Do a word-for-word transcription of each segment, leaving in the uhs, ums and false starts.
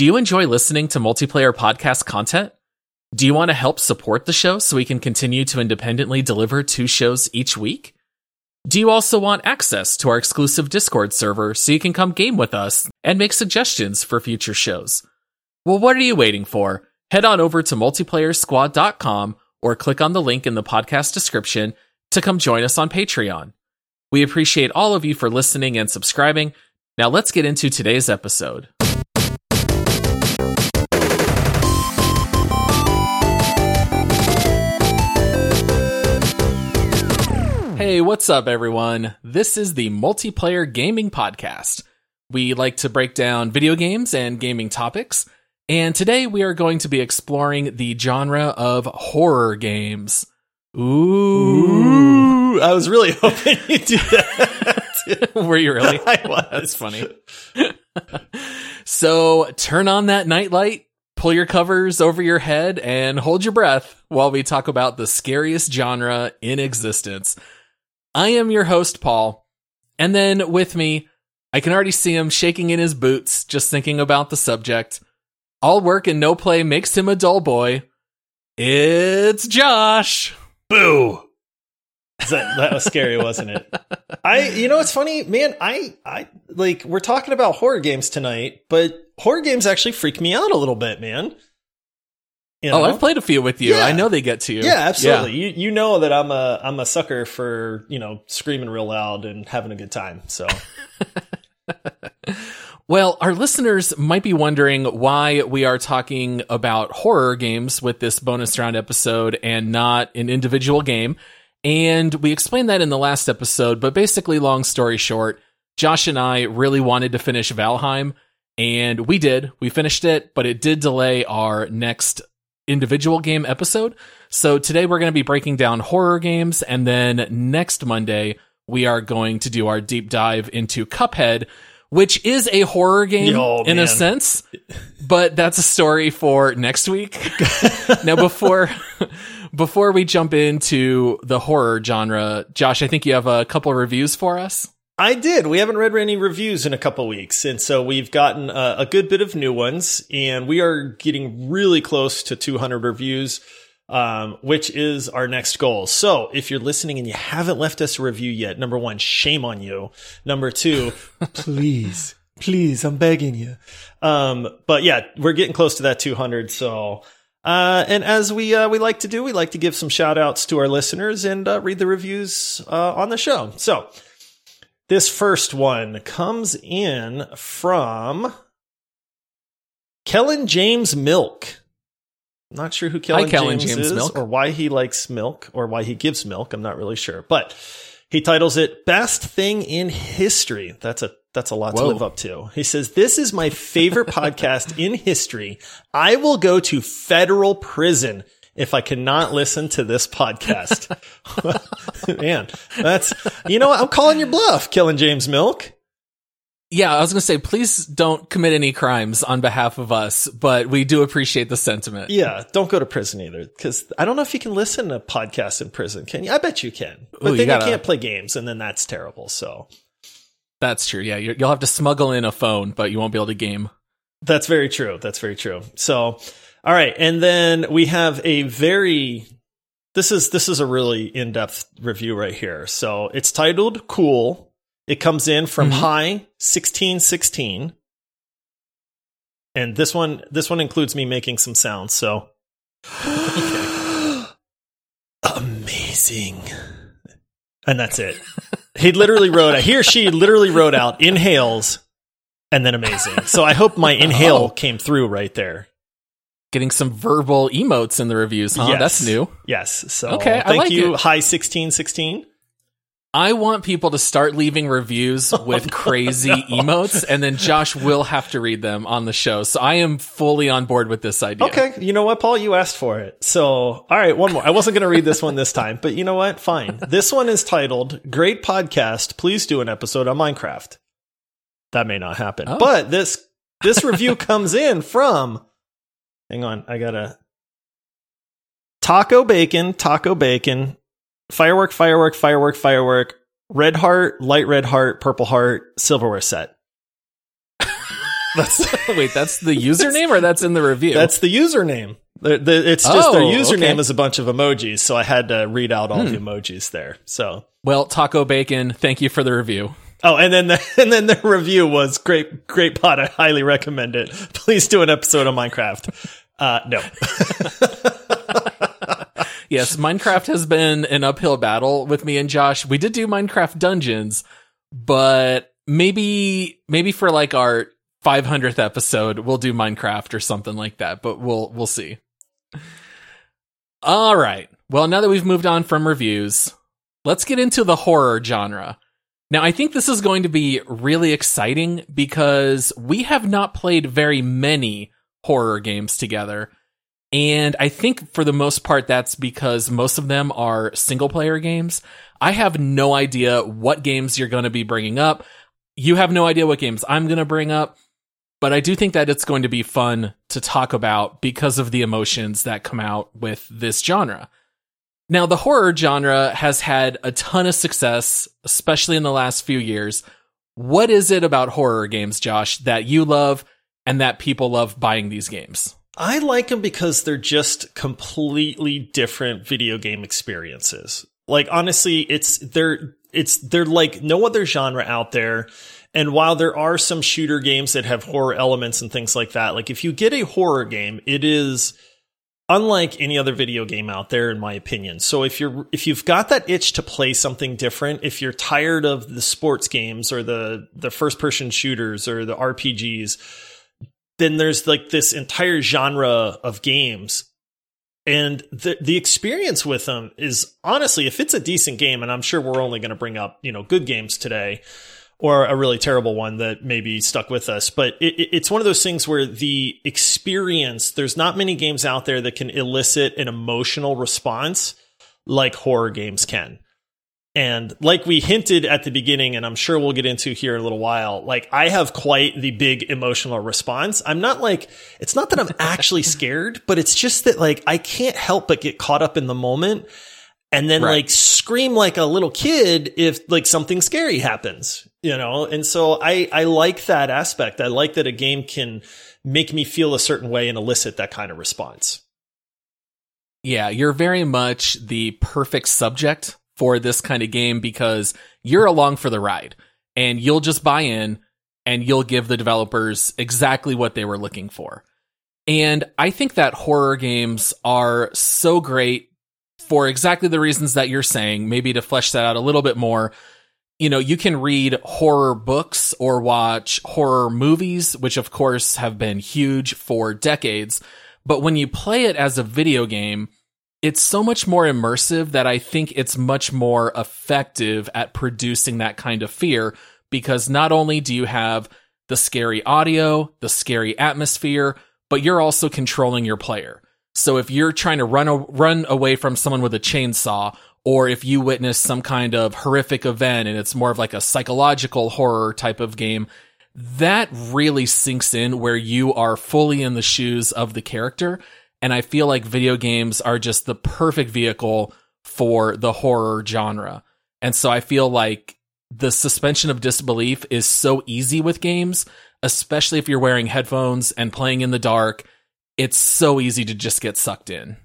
Do you enjoy listening to multiplayer podcast content? Do you want to help support the show so we can continue to independently deliver two shows each week? Do you also want access to our exclusive Discord server so you can come game with us and make suggestions for future shows? Well, what are you waiting for? Head on over to multiplayer squad dot com or click on the link in the podcast description to come join us on Patreon. We appreciate all of you for listening and subscribing. Now let's get into today's episode. Hey, what's up, everyone? This is the Multiplayer Gaming Podcast. We like to break down video games and gaming topics, and today we are going to be exploring the genre of horror games. Ooh. Ooh. I was really hoping you'd do that. Were you really? I was. That's funny. So turn on that nightlight, pull your covers over your head, and hold your breath while we talk about the scariest genre in existence. I am your host, Paul, and then with me, I can already see him shaking in his boots, just thinking about the subject. All work and no play makes him a dull boy. It's Josh. Boo. That, that was scary, wasn't it? I, you know, it's funny, man, I, I, like, we're talking about horror games tonight, but horror games actually freak me out a little bit, man. You know? Oh, I've played a few with you. Yeah. I know they get to you. Yeah, absolutely. Yeah. You you know that I'm a I'm a sucker for, you know, screaming real loud and having a good time. So, well, our listeners might be wondering why we are talking about horror games with this bonus round episode and not an individual game. And we explained that in the last episode, but basically, long story short, Josh and I really wanted to finish Valheim, and we did. We finished it, but it did delay our next individual game episode. So today we're going to be breaking down horror games, and then next Monday we are going to do our deep dive into Cuphead, which is a horror game oh, in man. a sense, but that's a story for next week. Now before before we jump into the horror genre, Josh, I think you have a couple reviews for us. I did. We haven't read any reviews in a couple weeks, and so we've gotten a, a good bit of new ones, and we are getting really close to two hundred reviews, um, which is our next goal. So if you're listening and you haven't left us a review yet, number one, shame on you. Number two, please, please, I'm begging you. Um, but yeah, we're getting close to that two hundred, so... Uh, and as we, uh, we like to do, we like to give some shout outs to our listeners and, uh, read the reviews, uh, on the show. So this first one comes in from Kellen James Milk. Not sure who Kellen, Hi, Kellen James, James is Milk. Or why he likes milk or why he gives milk. I'm not really sure, but he titles it Best Thing in History. That's a That's a lot Whoa. to live up to. He says, this is my favorite podcast in history. I will go to federal prison if I cannot listen to this podcast. Man, that's, you know what? I'm calling your bluff, Kellen James Milk. Yeah, I was going to say, please don't commit any crimes on behalf of us, but we do appreciate the sentiment. Yeah, don't go to prison either, because I don't know if you can listen to podcasts in prison, can you? I bet you can, but Ooh, then you, gotta- you can't play games, and then that's terrible, so... That's true. Yeah, you'll have to smuggle in a phone, but you won't be able to game. That's very true. That's very true. So, all right. And then we have a very, this is, this is a really in-depth review right here. So it's titled Cool. It comes in from mm-hmm. High sixteen sixteen. And this one, this one includes me making some sounds. So okay. Amazing. And that's it. He literally wrote, he or she literally wrote out inhales and then amazing. So I hope my inhale oh. came through right there. Getting some verbal emotes in the reviews, huh? Yes. That's new. Yes. So okay, thank I like you, it. High sixteen sixteen. I want people to start leaving reviews with oh, crazy no. emotes, and then Josh will have to read them on the show. So I am fully on board with this idea. Okay. You know what, Paul? You asked for it. So, all right, one more. I wasn't going to read this one this time, but you know what? Fine. This one is titled, Great Podcast, Please Do an Episode on Minecraft. That may not happen. Oh. But this this review comes in from... Hang on. I got to... Taco Bacon, Taco Bacon... Firework, firework, firework, firework, red heart, light red heart, purple heart, silverware set. That's wait, that's the username or that's in the review? That's the username. The, the, it's just oh, their username okay. is a bunch of emojis, so I had to read out all hmm. the emojis there. So, well, Taco Bacon, thank you for the review. Oh, and then the, and then the review was great, great pod. I highly recommend it. Please do an episode on Minecraft. Uh, no. Yes, Minecraft has been an uphill battle with me and Josh. We did do Minecraft Dungeons, but maybe maybe for like our five hundredth episode, we'll do Minecraft or something like that. But we'll we'll see. All right. Well, now that we've moved on from reviews, let's get into the horror genre. Now, I think this is going to be really exciting because we have not played very many horror games together. And I think for the most part, that's because most of them are single player games. I have no idea what games you're going to be bringing up. You have no idea what games I'm going to bring up. But I do think that it's going to be fun to talk about because of the emotions that come out with this genre. Now, the horror genre has had a ton of success, especially in the last few years. What is it about horror games, Josh, that you love and that people love buying these games? I like them because they're just completely different video game experiences. Like, honestly, it's they're it's they're like no other genre out there. And while there are some shooter games that have horror elements and things like that, like if you get a horror game, it is unlike any other video game out there, in my opinion. So if you're, if you've got that itch to play something different, if you're tired of the sports games or the, the first person shooters or the R P Gs, then there's like this entire genre of games. And the, the experience with them is honestly, if it's a decent game, and I'm sure we're only going to bring up, you know, good games today or a really terrible one that maybe stuck with us. But it, it's one of those things where the experience, there's not many games out there that can elicit an emotional response like horror games can. And like we hinted at the beginning, and I'm sure we'll get into here in a little while, like I have quite the big emotional response. I'm not like, it's not that I'm actually scared, but it's just that like, I can't help but get caught up in the moment and then right. like scream like a little kid if like something scary happens, you know? And so I, I like that aspect. I like that a game can make me feel a certain way and elicit that kind of response. Yeah. You're very much the perfect subject for this kind of game because you're along for the ride and you'll just buy in and you'll give the developers exactly what they were looking for. And I think that horror games are so great for exactly the reasons that you're saying. Maybe to flesh that out a little bit more, you know, you can read horror books or watch horror movies, which of course have been huge for decades. But when you play it as a video game, it's so much more immersive that I think it's much more effective at producing that kind of fear, because not only do you have the scary audio, the scary atmosphere, but you're also controlling your player. So if you're trying to run, run away from someone with a chainsaw, or if you witness some kind of horrific event and it's more of like a psychological horror type of game, that really sinks in where you are fully in the shoes of the character. And I feel like video games are just the perfect vehicle for the horror genre. And so I feel like the suspension of disbelief is so easy with games, especially if you're wearing headphones and playing in the dark. It's so easy to just get sucked in.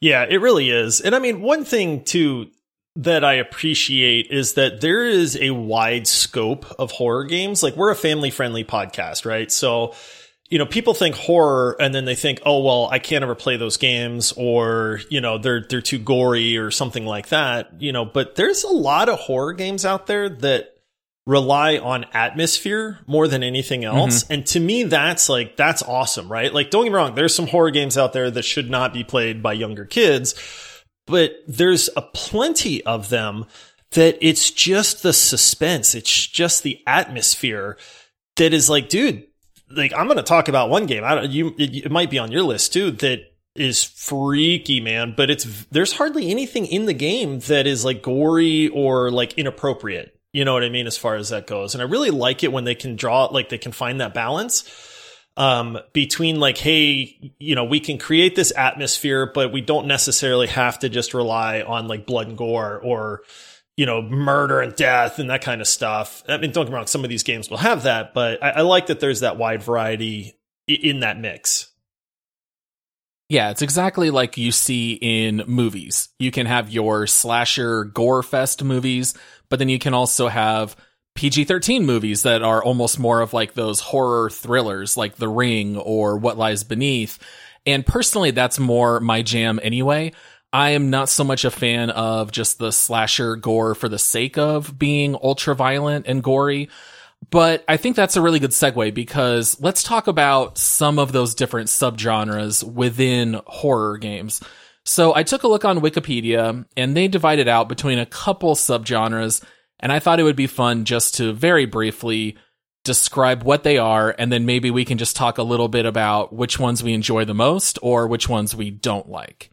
Yeah, it really is. And I mean, one thing too that I appreciate is that there is a wide scope of horror games. Like, we're a family-friendly podcast, right? So, you know, people think horror and then they think, oh, well, I can't ever play those games, or, you know, they're, they're too gory or something like that, you know, but there's a lot of horror games out there that rely on atmosphere more than anything else. Mm-hmm. And to me, that's like, that's awesome, right? Like, don't get me wrong, there's some horror games out there that should not be played by younger kids, but there's a plenty of them that it's just the suspense. It's just the atmosphere that is like, dude, like, I'm going to talk about one game. I don't, you, it, it might be on your list too. That is freaky, man. But it's, there's hardly anything in the game that is like gory or like inappropriate. You know what I mean? As far as that goes. And I really like it when they can draw, like they can find that balance, um, between like, hey, you know, we can create this atmosphere, but we don't necessarily have to just rely on like blood and gore or, you know, murder and death and that kind of stuff. I mean, don't get me wrong, some of these games will have that, but I, I like that there's that wide variety in that mix. Yeah, it's exactly like you see in movies. You can have your slasher gore fest movies, but then you can also have P G thirteen movies that are almost more of like those horror thrillers like The Ring or What Lies Beneath. And personally, that's more my jam anyway. I am not so much a fan of just the slasher gore for the sake of being ultra violent and gory. But I think that's a really good segue, because let's talk about some of those different subgenres within horror games. So I took a look on Wikipedia, and they divided out between a couple subgenres, and I thought it would be fun just to very briefly describe what they are, and then maybe we can just talk a little bit about which ones we enjoy the most or which ones we don't like.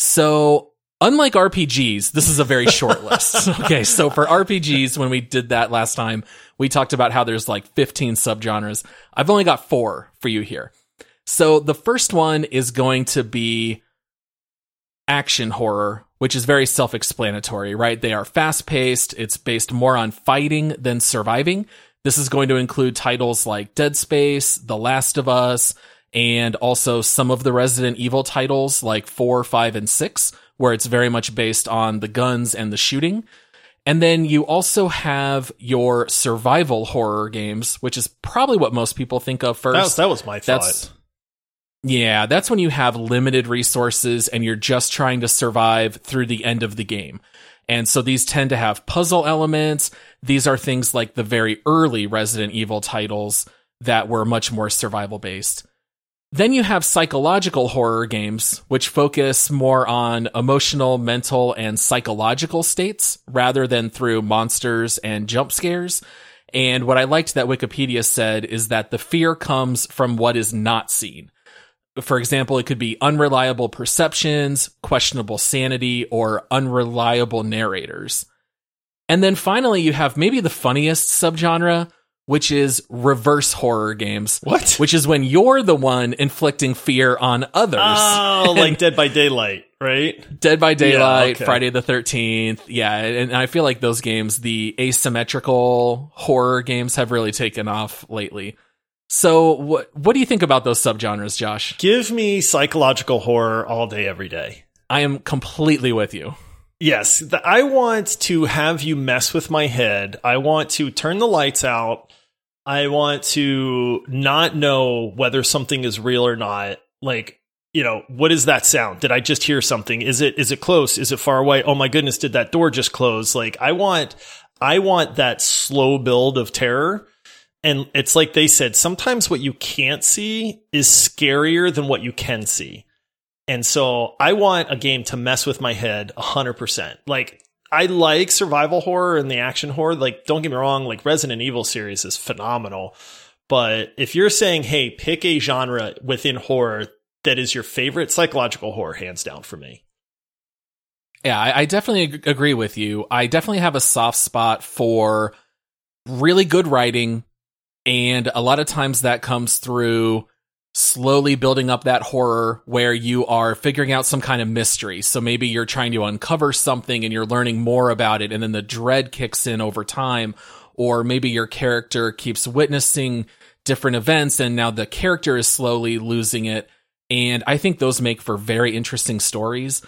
So unlike R P Gs, this is a very short list. Okay, so for R P Gs, when we did that last time, we talked about how there's like fifteen subgenres. I've only got four for you here. So the first one is going to be action horror, which is very self-explanatory, right? They are fast-paced. It's based more on fighting than surviving. This is going to include titles like Dead Space, The Last of Us, and also some of the Resident Evil titles like four, five, and six, where it's very much based on the guns and the shooting. And then you also have your survival horror games, which is probably what most people think of first. That was, that was my thought. That's, yeah, that's when you have limited resources and you're just trying to survive through the end of the game. And so these tend to have puzzle elements. These are things like the very early Resident Evil titles that were much more survival-based. Then you have psychological horror games, which focus more on emotional, mental, and psychological states rather than through monsters and jump scares. And what I liked that Wikipedia said is that the fear comes from what is not seen. For example, it could be unreliable perceptions, questionable sanity, or unreliable narrators. And then finally, you have maybe the funniest subgenre, which is reverse horror games. What? Which is when you're the one inflicting fear on others. Oh, like Dead by Daylight, right? Dead by Daylight, yeah, okay. Friday the thirteenth. Yeah, and I feel like those games, the asymmetrical horror games, have really taken off lately. So what what do you think about those subgenres, Josh? Give me psychological horror all day, every day. I am completely with you. Yes, the, I want to have you mess with my head. I want to turn the lights out. I want to not know whether something is real or not. Like, you know, what is that sound? Did I just hear something? Is it is it close? Is it far away? Oh my goodness, did that door just close? Like, I want I want that slow build of terror. And it's like they said, sometimes what you can't see is scarier than what you can see. And so I want a game to mess with my head one hundred percent. Like, I like survival horror and the action horror. Like, don't get me wrong, like, Resident Evil series is phenomenal. But if you're saying, hey, pick a genre within horror that is your favorite, psychological horror, hands down for me. Yeah, I, I definitely agree with you. I definitely have a soft spot for really good writing. And a lot of times that comes through slowly building up that horror where you are figuring out some kind of mystery. So maybe you're trying to uncover something and you're learning more about it, and then the dread kicks in over time. Or maybe your character keeps witnessing different events and now the character is slowly losing it. And I think those make for very interesting stories.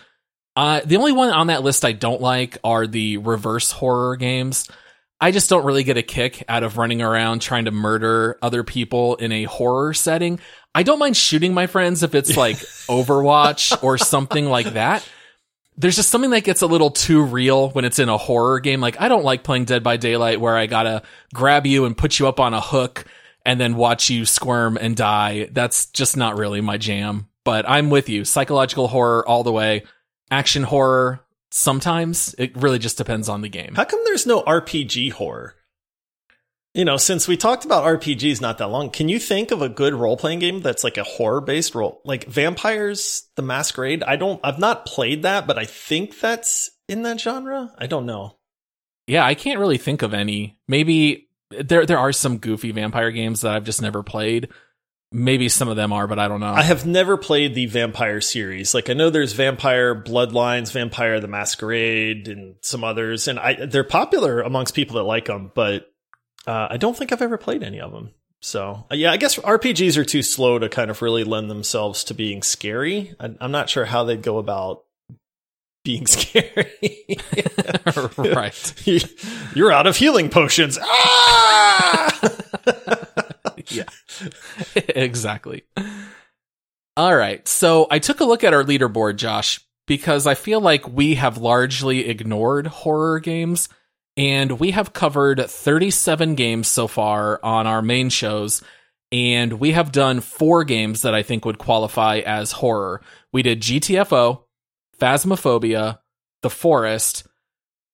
Uh, the only one on that list I don't like are the reverse horror games. I just don't really get a kick out of running around trying to murder other people in a horror setting. I don't mind shooting my friends if it's like Overwatch or something like that. There's just something that gets a little too real when it's in a horror game. Like, I don't like playing Dead by Daylight where I gotta grab you and put you up on a hook and then watch you squirm and die. That's just not really my jam, but I'm with you. Psychological horror all the way. Action horror, sometimes. It really just depends on the game. How come there's no R P G horror? You know, since we talked about R P Gs not that long, can you think of a good role-playing game that's like a horror-based role? Like Vampires the Masquerade? I don't, I've not played that, but I think that's in that genre? I don't know. Yeah, I can't really think of any. Maybe there there are some goofy vampire games that I've just never played. Maybe some of them are, but I don't know. I have never played the Vampire series. Like, I know there's Vampire Bloodlines, Vampire the Masquerade, and some others. And I, they're popular amongst people that like them, but uh, I don't think I've ever played any of them. So, uh, yeah, I guess R P Gs are too slow to kind of really lend themselves to being scary. I, I'm not sure how they'd go about being scary. Right. You're out of healing potions. Ah! Yeah, exactly. All right. So I took a look at our leaderboard, Josh, because I feel like we have largely ignored horror games, and we have covered thirty-seven games so far on our main shows. And we have done four games that I think would qualify as horror. We did G T F O, Phasmophobia, The Forest,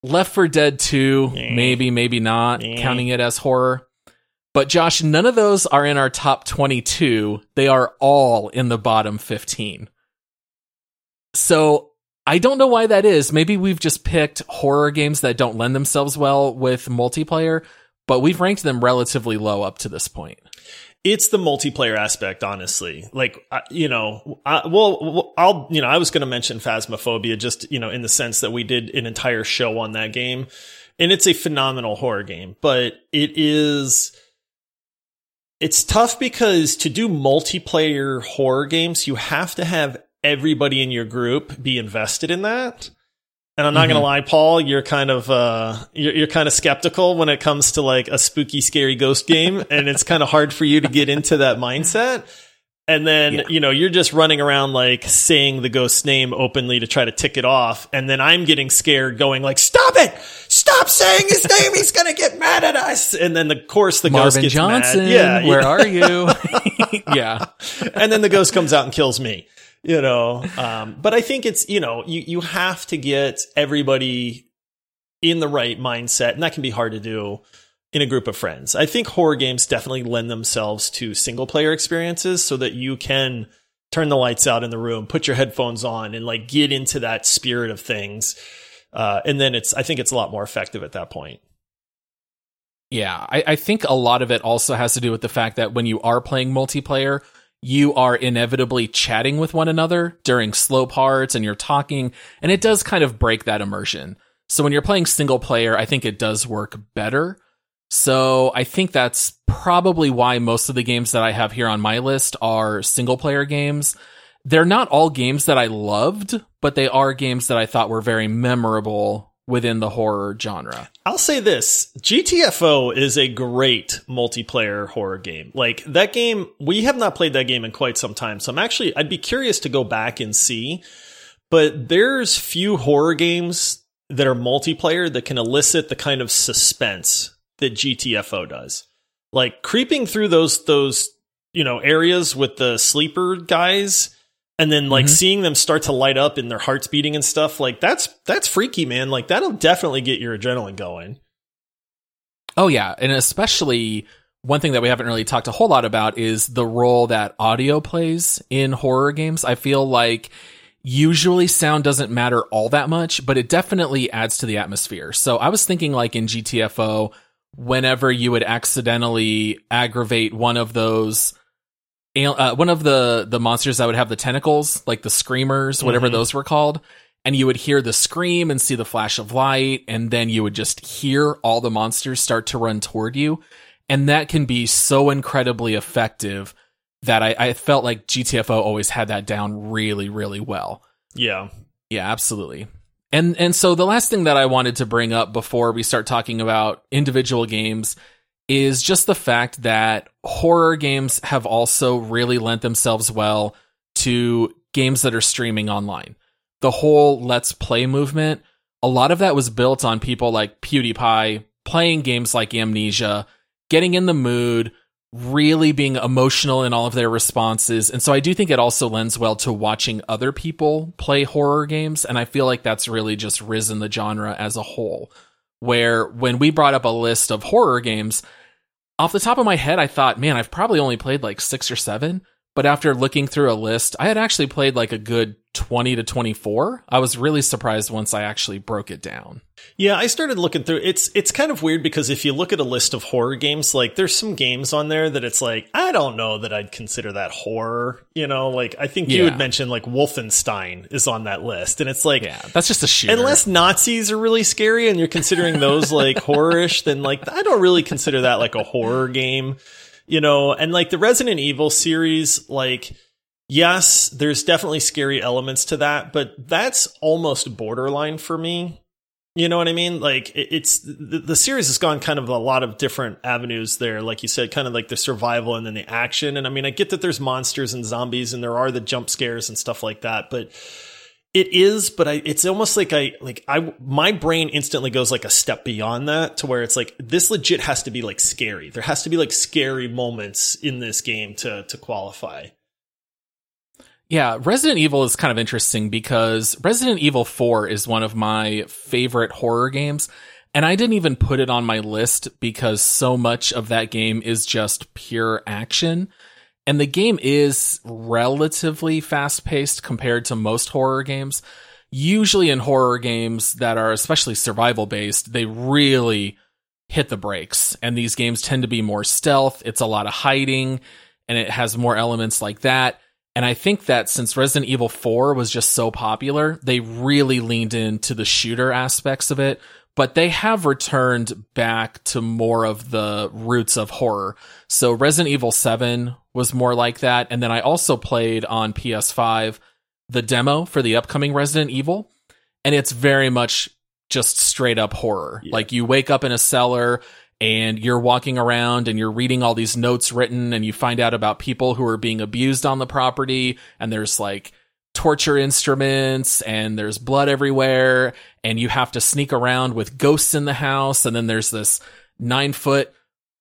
Left four Dead two, yeah. maybe, maybe not, yeah. counting it as horror. But Josh, none of those are in our top twenty-two. They are all in the bottom fifteen. So I don't know why that is. Maybe we've just picked horror games that don't lend themselves well with multiplayer, but we've ranked them relatively low up to this point. It's the multiplayer aspect, honestly. Like, you know, I, well, I'll, you know, I was going to mention Phasmophobia just, you know, in the sense that we did an entire show on that game, and it's a phenomenal horror game, but it is... It's tough because to do multiplayer horror games, you have to have everybody in your group be invested in that. And I'm not mm-hmm. going to lie, Paul, you're kind of uh, you're, you're kind of skeptical when it comes to like a spooky, scary ghost game. And it's kind of hard for you to get into that mindset. And then, yeah. you know, you're just running around like saying the ghost's name openly to try to tick it off. And then I'm getting scared going like, stop it. Stop saying his name. He's going to get mad at us. And then, of course, the Marvin ghost gets Johnson, mad. Yeah, where know? Are you? yeah. And then the ghost comes out and kills me, you know. Um, but I think it's, you know, you, you have to get everybody in the right mindset. And that can be hard to do in a group of friends. I think horror games definitely lend themselves to single player experiences so that you can turn the lights out in the room, put your headphones on, and like get into that spirit of things. Uh, and then it's, I think it's a lot more effective at that point. Yeah. I, I think a lot of it also has to do with the fact that when you are playing multiplayer, you are inevitably chatting with one another during slow parts and you're talking, and it does kind of break that immersion. So when you're playing single player, I think it does work better. So I think that's probably why most of the games that I have here on my list are single player games. They're not all games that I loved, but they are games that I thought were very memorable within the horror genre. I'll say this. G T F O is a great multiplayer horror game. Like that game, we have not played that game in quite some time. So I'm actually, I'd be curious to go back and see, but there's few horror games that are multiplayer that can elicit the kind of suspense that G T F O does. Like creeping through those, those, you know, areas with the sleeper guys and then like mm-hmm. seeing them start to light up and their hearts beating and stuff, like that's, that's freaky, man. Like that'll definitely get your adrenaline going. Oh yeah. And especially one thing that we haven't really talked a whole lot about is the role that audio plays in horror games. I feel like usually sound doesn't matter all that much, but it definitely adds to the atmosphere. So I was thinking like in G T F O, whenever you would accidentally aggravate one of those, uh, one of the, the monsters that would have the tentacles, like the screamers, whatever mm-hmm. those were called, and you would hear the scream and see the flash of light, and then you would just hear all the monsters start to run toward you. And that can be so incredibly effective that I, I felt like G T F O always had that down really, really well. Yeah. Yeah, absolutely. And and so the last thing that I wanted to bring up before we start talking about individual games is just the fact that horror games have also really lent themselves well to games that are streaming online. The whole Let's Play movement, a lot of that was built on people like PewDiePie playing games like Amnesia, getting in the mood, really being emotional in all of their responses. And so I do think it also lends well to watching other people play horror games. And I feel like that's really just risen the genre as a whole, where when we brought up a list of horror games, off the top of my head, I thought, man, I've probably only played like six or seven, But after looking through a list, I had actually played like a good twenty to twenty-four. I was really surprised once I actually broke it down. Yeah, I started looking through. It's it's kind of weird because if you look at a list of horror games, like there's some games on there that it's like, I don't know that I'd consider that horror. You know, like I think yeah. you had mentioned like Wolfenstein is on that list. And it's like, yeah, that's just a shooter. Unless Nazis are really scary and you're considering those like horror-ish, then like I don't really consider that like a horror game. You know, and like the Resident Evil series, like, yes, there's definitely scary elements to that, but that's almost borderline for me. You know what I mean? Like it, it's the, the series has gone kind of a lot of different avenues there. Like you said, kind of like the survival and then the action. And I mean, I get that there's monsters and zombies and there are the jump scares and stuff like that, but it is, but I, it's almost like I, like I, my brain instantly goes like a step beyond that to where it's like, this legit has to be like scary. There has to be like scary moments in this game to, to qualify. Yeah. Resident Evil is kind of interesting because Resident Evil four is one of my favorite horror games. And I didn't even put it on my list because so much of that game is just pure action. And the game is relatively fast-paced compared to most horror games. Usually in horror games that are especially survival-based, they really hit the brakes. And these games tend to be more stealth. It's a lot of hiding, and it has more elements like that. And I think that since Resident Evil four was just so popular, they really leaned into the shooter aspects of it. But they have returned back to more of the roots of horror. So Resident Evil seven was more like that. And then I also played on P S five the demo for the upcoming Resident Evil. And it's very much just straight up horror. Yeah. Like you wake up in a cellar and you're walking around and you're reading all these notes written and you find out about people who are being abused on the property. And there's like torture instruments and there's blood everywhere and you have to sneak around with ghosts in the house. And then there's this nine foot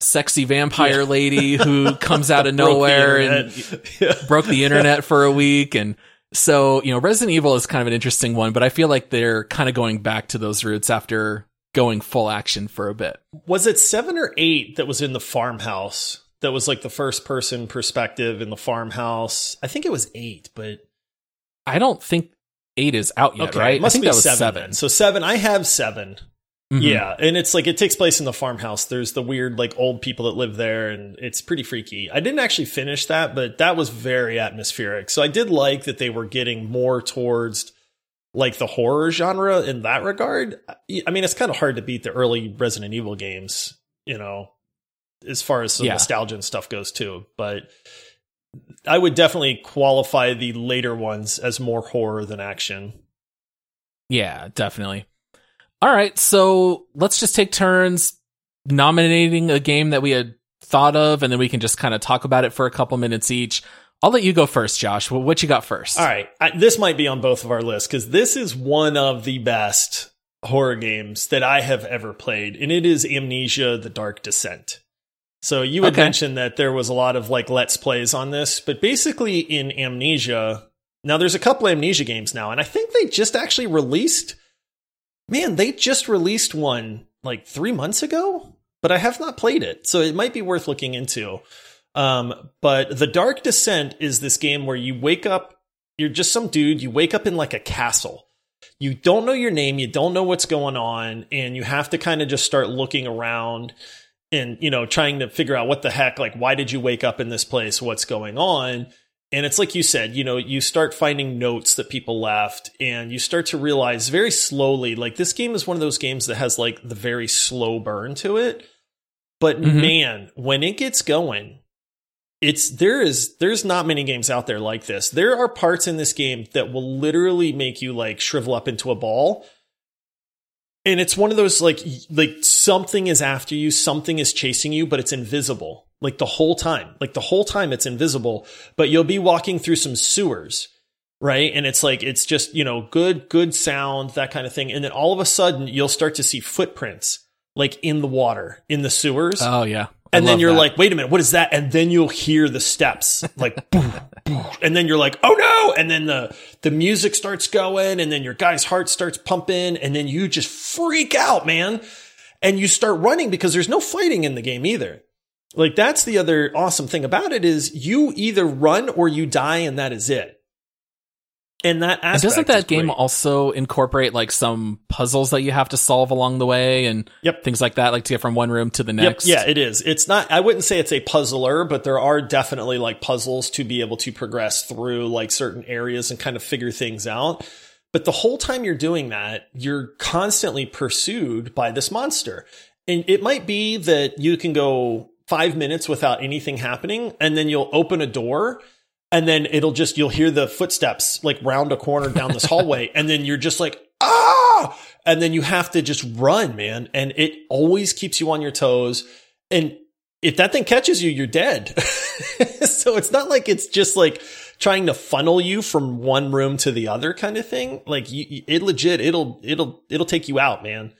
sexy vampire yeah. lady who comes out of nowhere and yeah. broke the internet for a week. And so, you know, Resident Evil is kind of an interesting one, but I feel like they're kind of going back to those roots after going full action for a bit. Was it seven or eight that was in the farmhouse? That was like the first person perspective in the farmhouse. I think it was eight, but I don't think eight is out yet, okay. right? It must I think be that was seven. seven. So seven, I have seven. Mm-hmm. Yeah. And it's like, it takes place in the farmhouse. There's the weird, like old people that live there and it's pretty freaky. I didn't actually finish that, but that was very atmospheric. So I did like that they were getting more towards like the horror genre in that regard. I mean, it's kind of hard to beat the early Resident Evil games, you know, as far as some yeah. nostalgia and stuff goes too, but I would definitely qualify the later ones as more horror than action. Yeah, definitely. All right, so let's just take turns nominating a game that we had thought of, and then we can just kind of talk about it for a couple minutes each. I'll let you go first, Josh. What you got first? All right, I, this might be on both of our lists, because this is one of the best horror games that I have ever played, and it is Amnesia: The Dark Descent. So you had okay. mentioned that there was a lot of like let's plays on this, but basically in Amnesia, now there's a couple of Amnesia games now, and I think they just actually released, man, they just released one like three months ago, but I have not played it. So it might be worth looking into. Um, but The Dark Descent is this game where you wake up, you're just some dude, you wake up in like a castle. You don't know your name, you don't know what's going on, and you have to kind of just start looking around and, you know, trying to figure out what the heck, like, why did you wake up in this place? What's going on? And it's like you said, you know, you start finding notes that people left and you start to realize very slowly, like this game is one of those games that has like the very slow burn to it. But mm-hmm. man, when it gets going, it's there is there's not many games out there like this. There are parts in this game that will literally make you like shrivel up into a ball. And it's one of those like like something is after you, something is chasing you, but it's invisible like the whole time, like the whole time it's invisible, but you'll be walking through some sewers. Right. And it's like it's just, you know, good, good sound, that kind of thing. And then all of a sudden you'll start to see footprints like in the water, in the sewers. Oh, yeah. I and then you're that. like, wait a minute, what is that? And then you'll hear the steps like, boom, boom. And then you're like, oh no. And then the, the music starts going and then your guy's heart starts pumping and then you just freak out, man. And you start running because there's no fighting in the game either. Like, that's the other awesome thing about it is you either run or you die, and that is it. And that aspect. And doesn't that game also incorporate like some puzzles that you have to solve along the way and yep. things like that, like to get from one room to the next? Yep. Yeah, it is. It's not, I wouldn't say it's a puzzler, but there are definitely like puzzles to be able to progress through like certain areas and kind of figure things out. But the whole time you're doing that, you're constantly pursued by this monster. And it might be that you can go five minutes without anything happening, and then you'll open a door. And then it'll just, you'll hear the footsteps like round a corner down this hallway. And then you're just like, ah, and then you have to just run, man. And it always keeps you on your toes. And if that thing catches you, you're dead. So it's not like it's just like trying to funnel you from one room to the other kind of thing. Like you, it legit, it'll, it'll, it'll take you out, man.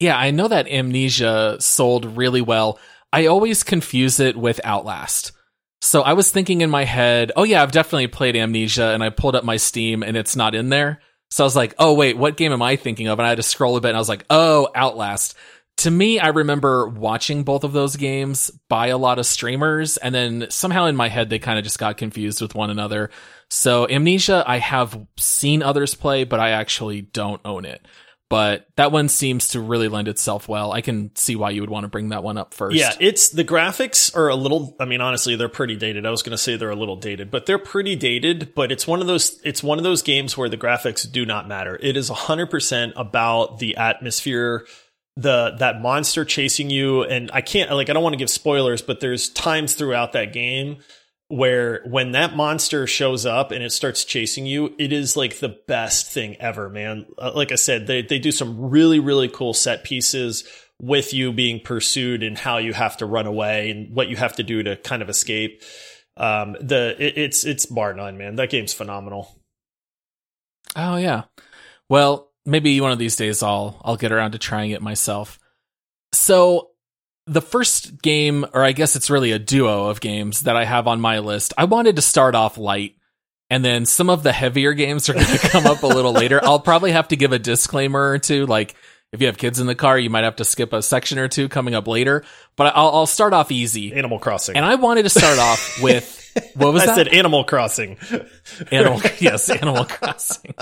Yeah. I know that Amnesia sold really well. I always confuse it with Outlast. So I was thinking in my head, oh yeah, I've definitely played Amnesia, and I pulled up my Steam and it's not in there. So I was like, oh wait, what game am I thinking of? And I had to scroll a bit and I was like, oh, Outlast. To me, I remember watching both of those games by a lot of streamers, and then somehow in my head, they kind of just got confused with one another. So Amnesia, I have seen others play, but I actually don't own it. But that one seems to really lend itself well. I can see why you would want to bring that one up first. Yeah, it's the graphics are a little, I mean, honestly, they're pretty dated. I was going to say they're a little dated, but they're pretty dated. But it's one of those, it's one of those games where the graphics do not matter. It is one hundred percent about the atmosphere, the that monster chasing you. And I can't, like, I don't want to give spoilers, but there's times throughout that game where when that monster shows up and it starts chasing you, it is like the best thing ever, man. Like I said, they, they do some really, really cool set pieces with you being pursued and how you have to run away and what you have to do to kind of escape. Um, the it, it's, it's bar none, man. That game's phenomenal. Oh yeah. Well, maybe one of these days I'll, I'll get around to trying it myself. So, the first game, or I guess it's really a duo of games that I have on my list, I wanted to start off light, and then some of the heavier games are going to come up a little later. I'll probably have to give a disclaimer or two. Like, if you have kids in the car, you might have to skip a section or two coming up later. But I'll, I'll start off easy. Animal Crossing. And I wanted to start off with, what was I that? I said Animal Crossing. Animal, yes, Animal Crossing.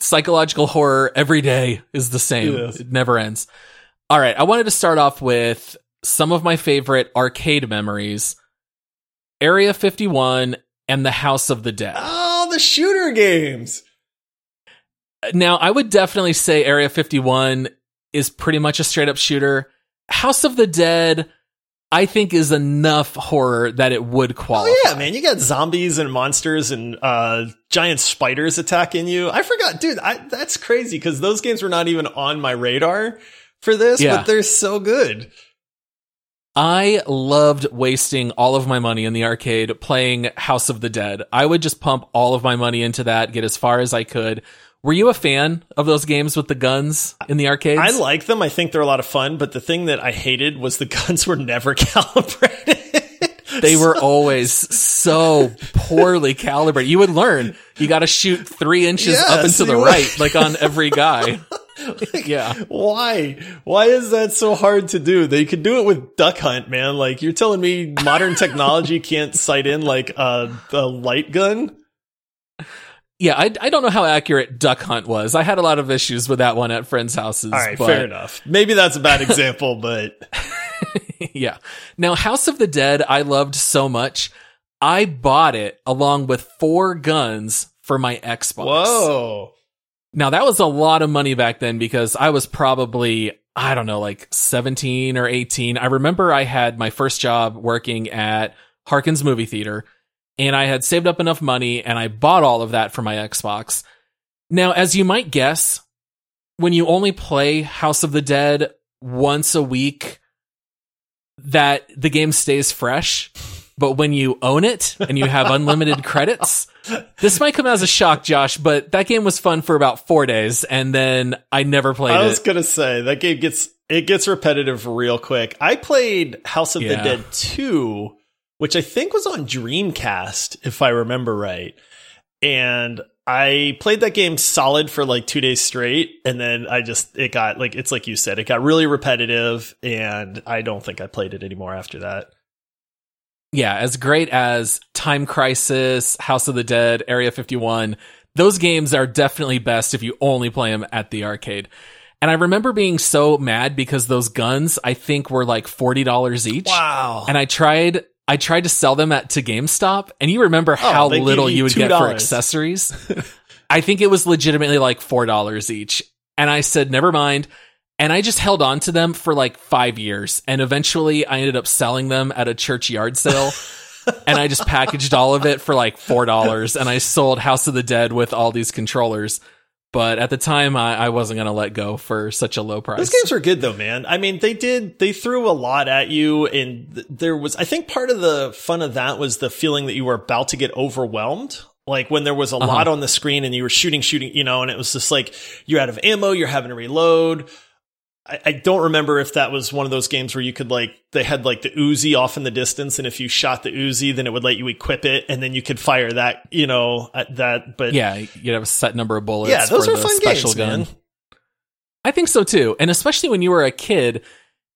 Psychological horror every day is the same. Yes. It never ends. All right, I wanted to start off with some of my favorite arcade memories, Area fifty-one and the House of the Dead. Oh, the shooter games. Now, I would definitely say Area fifty-one is pretty much a straight-up shooter. House of the Dead, I think, is enough horror that it would qualify. Oh, yeah, man. You got zombies and monsters and uh, giant spiders attacking you. I forgot, dude, I, that's crazy because those games were not even on my radar for this, yeah. But they're so good. I loved wasting all of my money in the arcade playing House of the Dead. I would just pump all of my money into that, get as far as I could. Were you a fan of those games with the guns in the arcades? I like them. I think they're a lot of fun, but the thing that I hated was the guns were never calibrated. They were always so poorly calibrated. You would learn. You got to shoot three inches yes, up and to the would. right, like on every guy. Like, yeah. Why? Why is that so hard to do? They could do it with Duck Hunt, man. Like, you're telling me modern technology can't sight in like a, a light gun? Yeah, I, I don't know how accurate Duck Hunt was. I had a lot of issues with that one at friends' houses. All right, but fair enough. Maybe that's a bad example, but yeah. Now, House of the Dead, I loved so much. I bought it along with four guns for my Xbox. Whoa. Now, that was a lot of money back then because I was probably, I don't know, like seventeen or eighteen. I remember I had my first job working at Harkins Movie Theater, and I had saved up enough money, and I bought all of that for my Xbox. Now, as you might guess, when you only play House of the Dead once a week, that the game stays fresh. But when you own it and you have unlimited credits, this might come as a shock, Josh, but that game was fun for about four days, and then I never played it. I was going to say, that game gets it gets repetitive real quick. I played House of yeah. the Dead two, which I think was on Dreamcast, if I remember right. And I played that game solid for like two days straight, and then I just, it got like, it's like you said, it got really repetitive, and I don't think I played it anymore after that. Yeah, as great as Time Crisis, House of the Dead, Area fifty-one, those games are definitely best if you only play them at the arcade. And I remember being so mad because those guns, I think, were like forty dollars each. Wow. And I tried... I tried to sell them at to GameStop, and you remember how oh, little you, you would two dollars get for accessories. I think it was legitimately like four dollars each. And I said, never mind. And I just held on to them for like five years. And eventually I ended up selling them at a church yard sale. And I just packaged all of it for like four dollars. And I sold House of the Dead with all these controllers. But at the time, I, I wasn't going to let go for such a low price. Those games were good, though, man. I mean, they did, they threw a lot at you. And th- there was, I think part of the fun of that was the feeling that you were about to get overwhelmed. Like when there was a uh-huh. lot on the screen and you were shooting, shooting, you know, and it was just like, you're out of ammo, you're having to reload. I, I don't remember if that was one of those games where you could like, they had like the Uzi off in the distance. And if you shot the Uzi, then it would let you equip it. And then you could fire that, you know, at that. But yeah, you'd have a set number of bullets. Yeah, those for are the fun special games, gun. Man. I think so, too. And especially when you were a kid,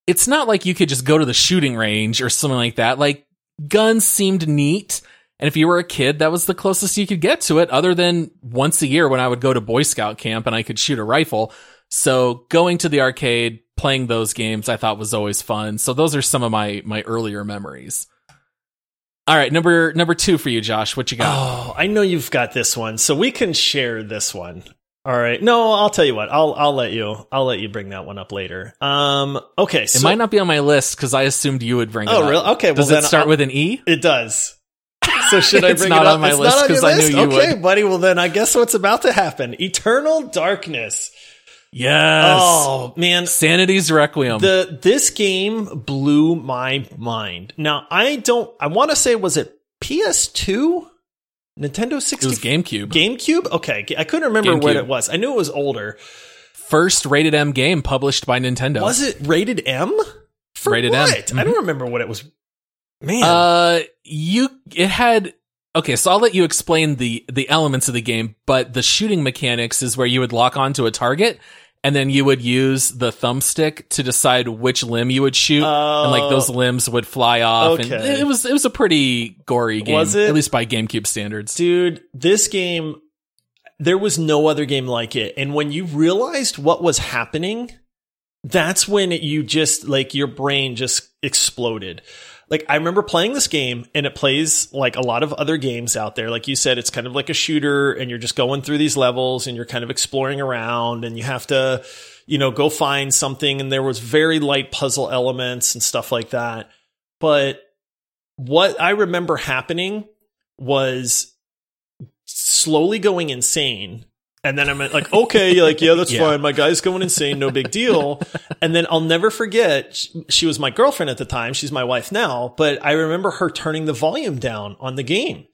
it's not like you could just go to the shooting range or something like that. Like guns seemed neat. And if you were a kid, that was the closest you could get to it, other than once a year when I would go to Boy Scout camp and I could shoot a rifle. So going to the arcade, playing those games, I thought was always fun. So those are some of my my earlier memories. All right, number number two for you, Josh. What you got? Oh, I know you've got this one, so we can share this one. All right. No, I'll tell you what. I'll I'll let you I'll let you bring that one up later. Um. Okay. So, it might not be on my list because I assumed you would bring it. Oh, really? Okay. Well, does it start I'll, with an E? It does. So should I bring it up? It's not on my list because I knew you would. Okay, buddy. Well, then I guess what's about to happen: Eternal Darkness. Yes. Oh, man. Sanity's Requiem. The This game blew my mind. Now, I don't... I want to say, was it P S two? Nintendo sixty-four? It was GameCube. GameCube? Okay. I couldn't remember GameCube. What it was. I knew it was older. First rated M game published by Nintendo. Was it rated M? For rated what? M. Mm-hmm. I don't remember what it was. Man. Uh, you... It had... Okay, so I'll let you explain the the elements of the game, but the shooting mechanics is where you would lock onto a target, and then you would use the thumbstick to decide which limb you would shoot, oh, and like those limbs would fly off. Okay. And it was it was a pretty gory game, was it? At least by GameCube standards. Dude, this game, there was no other game like it. And when you realized what was happening, that's when you just like your brain just exploded. Like, I remember playing this game, and it plays like a lot of other games out there. Like you said, it's kind of like a shooter, and you're just going through these levels, and you're kind of exploring around, and you have to, you know, go find something. And there was very light puzzle elements and stuff like that. But what I remember happening was slowly going insane. And then I'm like, okay, like, yeah, that's yeah. fine. My guy's going insane. No big deal. And then I'll never forget. She was my girlfriend at the time. She's my wife now. But I remember her turning the volume down on the game.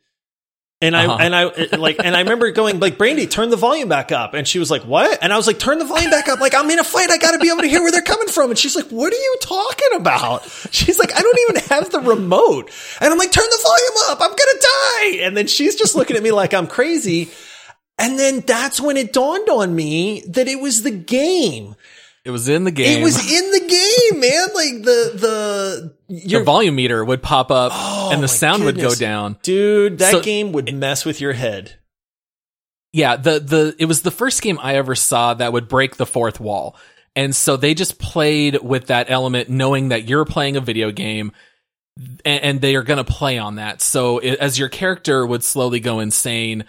And I, uh-huh. and I like, and I remember going like, Brandy, turn the volume back up. And she was like, what? And I was like, turn the volume back up. Like, I'm in a fight. I got to be able to hear where they're coming from. And she's like, what are you talking about? She's like, I don't even have the remote. And I'm like, turn the volume up. I'm going to die. And then she's just looking at me like I'm crazy. And then that's when it dawned on me that it was the game. It was in the game. It was in the game, man. Like the the your the volume meter would pop up oh, and the sound goodness. would go down. Dude, that so, game would mess with your head. Yeah, the the it was the first game I ever saw that would break the fourth wall. And so they just played with that element, knowing that you're playing a video game. And they are going to play on that. So as your character would slowly go insane,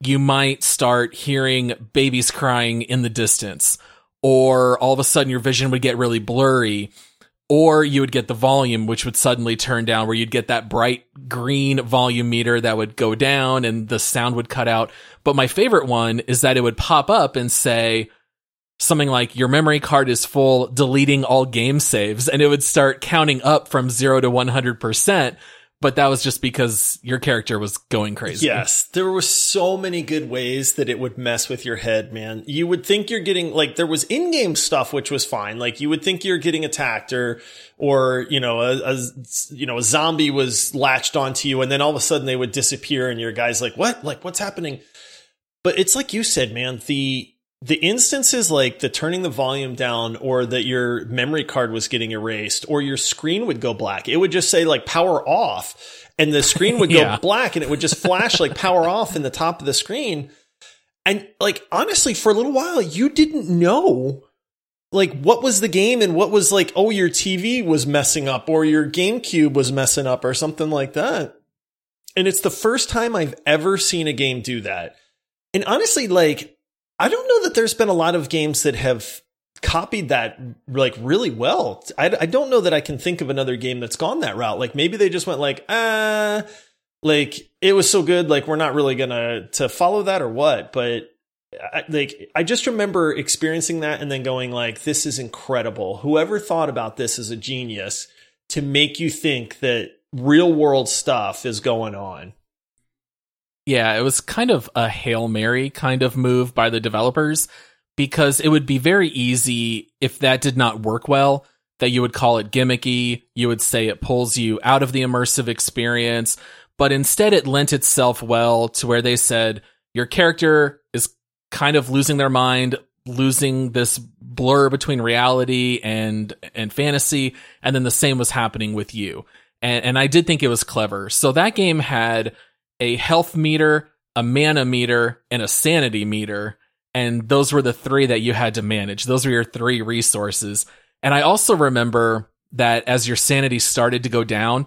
you might start hearing babies crying in the distance, or all of a sudden your vision would get really blurry, or you would get the volume, which would suddenly turn down, where you'd get that bright green volume meter that would go down and the sound would cut out. But my favorite one is that it would pop up and say something like, your memory card is full, deleting all game saves. And it would start counting up from zero to one hundred percent. But that was just because your character was going crazy. Yes. There were so many good ways that it would mess with your head, man. You would think you're getting, like, there was in-game stuff, which was fine. Like, you would think you're getting attacked or, or, you know, a, a, you know, a zombie was latched onto you. And then all of a sudden they would disappear and your guy's like, what? Like, what's happening? But it's like you said, man, the the instances like the turning the volume down, or that your memory card was getting erased, or your screen would go black. It would just say like power off, and the screen would go yeah. black, and it would just flash like power off in the top of the screen. And like, honestly, for a little while, you didn't know like what was the game and what was like, oh, your T V was messing up or your GameCube was messing up or something like that. And it's the first time I've ever seen a game do that. And honestly, like, I don't know that there's been a lot of games that have copied that like really well. I, I don't know that I can think of another game that's gone that route. Like maybe they just went like, ah, uh, like it was so good. Like we're not really gonna to follow that or what. But I, like, I just remember experiencing that and then going like, this is incredible. Whoever thought about this is a genius to make you think that real world stuff is going on. Yeah, it was kind of a Hail Mary kind of move by the developers, because it would be very easy, if that did not work well, that you would call it gimmicky, you would say it pulls you out of the immersive experience, but instead it lent itself well to where they said, your character is kind of losing their mind, losing this blur between reality and and fantasy, and then the same was happening with you. And, and I did think it was clever. So that game had a health meter, a mana meter, and a sanity meter, and those were the three that you had to manage. Those were your three resources. And I also remember that as your sanity started to go down,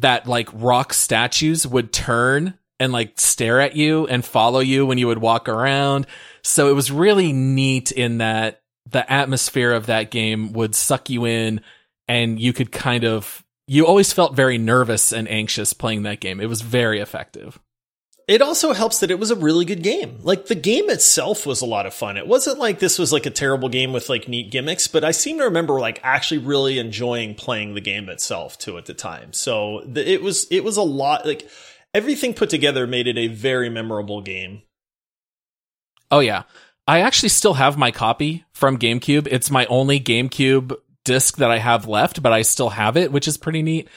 that like rock statues would turn and like stare at you and follow you when you would walk around. So it was really neat in that the atmosphere of that game would suck you in, and you could kind of, you always felt very nervous and anxious playing that game. It was very effective. It also helps that it was a really good game. Like the game itself was a lot of fun. It wasn't like this was like a terrible game with like neat gimmicks, but I seem to remember like actually really enjoying playing the game itself too at the time. So the, it was, it was a lot, like everything put together made it a very memorable game. Oh yeah. I actually still have my copy from GameCube. It's my only GameCube disc that I have left, but I still have it, which is pretty neat.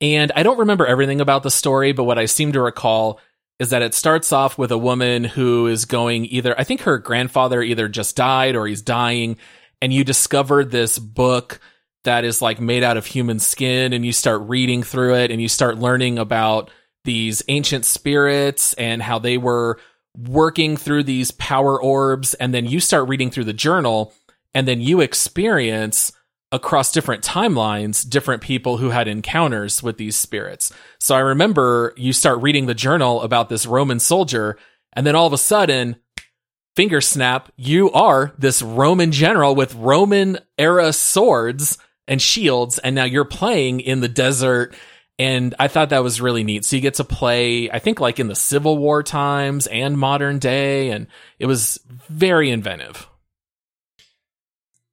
And I don't remember everything about the story, but what I seem to recall is that it starts off with a woman who is going either, I think her grandfather either just died or he's dying, and you discover this book that is like made out of human skin, and you start reading through it, and you start learning about these ancient spirits and how they were working through these power orbs, and then you start reading through the journal, and then you experience across different timelines, different people who had encounters with these spirits. So I remember you start reading the journal about this Roman soldier, and then all of a sudden, finger snap, you are this Roman general with Roman era swords and shields, and now you're playing in the desert. And I thought that was really neat. So you get to play, I think, like in the Civil War times and modern day, and it was very inventive.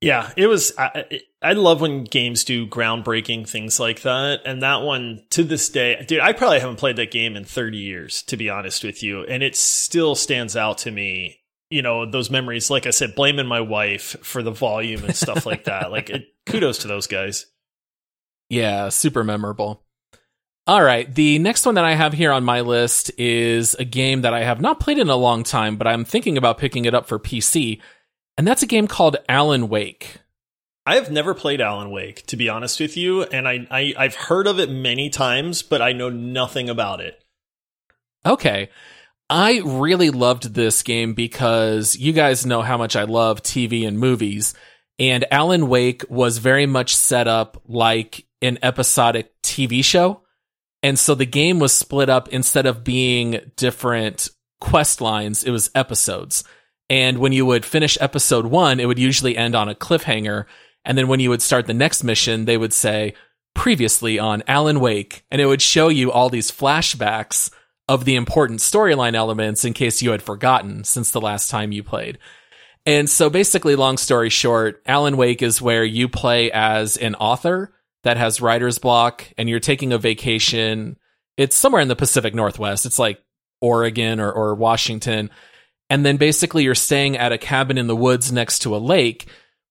Yeah, it was. I, I love when games do groundbreaking things like that. And that one, to this day, dude, I probably haven't played that game in thirty years, to be honest with you. And it still stands out to me. You know, those memories, like I said, blaming my wife for the volume and stuff like that. Like, it, kudos to those guys. Yeah, super memorable. All right. The next one that I have here on my list is a game that I have not played in a long time, but I'm thinking about picking it up for P C. And that's a game called Alan Wake. I have never played Alan Wake, to be honest with you, and I, I, I've heard of it many times, but I know nothing about it. Okay. I really loved this game because you guys know how much I love T V and movies, and Alan Wake was very much set up like an episodic T V show, and so the game was split up. Instead of being different quest lines, it was episodes. And when you would finish episode one, it would usually end on a cliffhanger. And then when you would start the next mission, they would say, previously on Alan Wake. And it would show you all these flashbacks of the important storyline elements in case you had forgotten since the last time you played. And so basically, long story short, Alan Wake is where you play as an author that has writer's block and you're taking a vacation. It's somewhere in the Pacific Northwest. It's like Oregon or, or Washington. And then basically you're staying at a cabin in the woods next to a lake,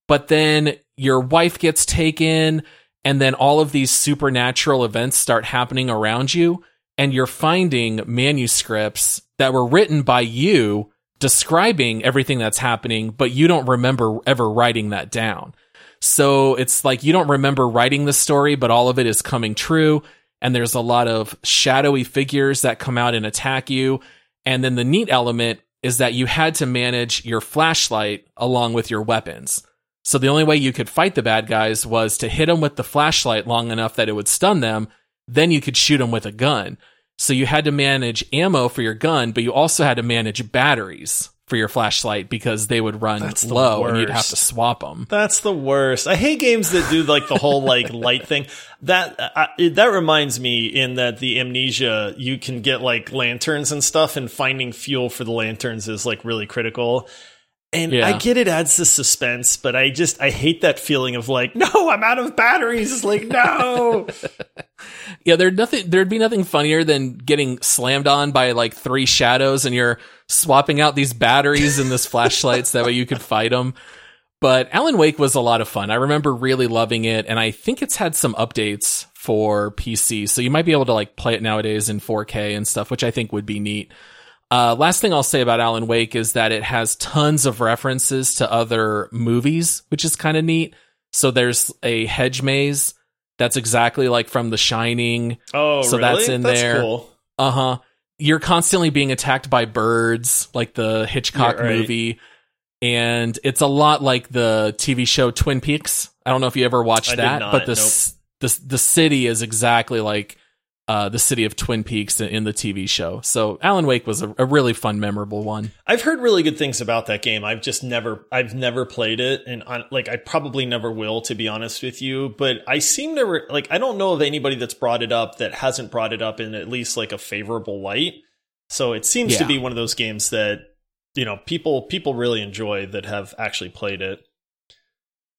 but then your wife gets taken, and then all of these supernatural events start happening around you, and you're finding manuscripts that were written by you describing everything that's happening, but you don't remember ever writing that down. So it's like you don't remember writing the story, but all of it is coming true. And there's a lot of shadowy figures that come out and attack you. And then the neat element is that you had to manage your flashlight along with your weapons. So the only way you could fight the bad guys was to hit them with the flashlight long enough that it would stun them. Then you could shoot them with a gun. So you had to manage ammo for your gun, but you also had to manage batteries for your flashlight because they would run That's low worst. And you'd have to swap them. That's the worst. I hate games that do like the whole like light thing. That uh, it, that reminds me in that the Amnesia, you can get like lanterns and stuff, and finding fuel for the lanterns is like really critical. And yeah. I get it adds the suspense, but I just, I hate that feeling of like, no, I'm out of batteries. It's like, no. Yeah, there'd nothing, there'd be nothing funnier than getting slammed on by like three shadows and you're swapping out these batteries in this flashlights. That way you could fight them. But Alan Wake was a lot of fun. I remember really loving it. And I think it's had some updates for P C. So you might be able to like play it nowadays in four K and stuff, which I think would be neat. Uh, last thing I'll say about Alan Wake is that it has tons of references to other movies, which is kind of neat. So there's a hedge maze that's exactly like from The Shining. Oh, so really? That's in that's there. Cool. Uh huh. You're constantly being attacked by birds, like the Hitchcock right. movie, and it's a lot like the T V show Twin Peaks. I don't know if you ever watched I that, did not, but the, nope. the the city is exactly like. Uh, the city of Twin Peaks in the T V show. So Alan Wake was a, a really fun, memorable one. I've heard really good things about that game. I've just never, I've never played it. And on, like, I probably never will, to be honest with you, but I seem to, re- like, I don't know of anybody that's brought it up that hasn't brought it up in at least like a favorable light. So it seems yeah. to be one of those games that, you know, people, people really enjoy that have actually played it.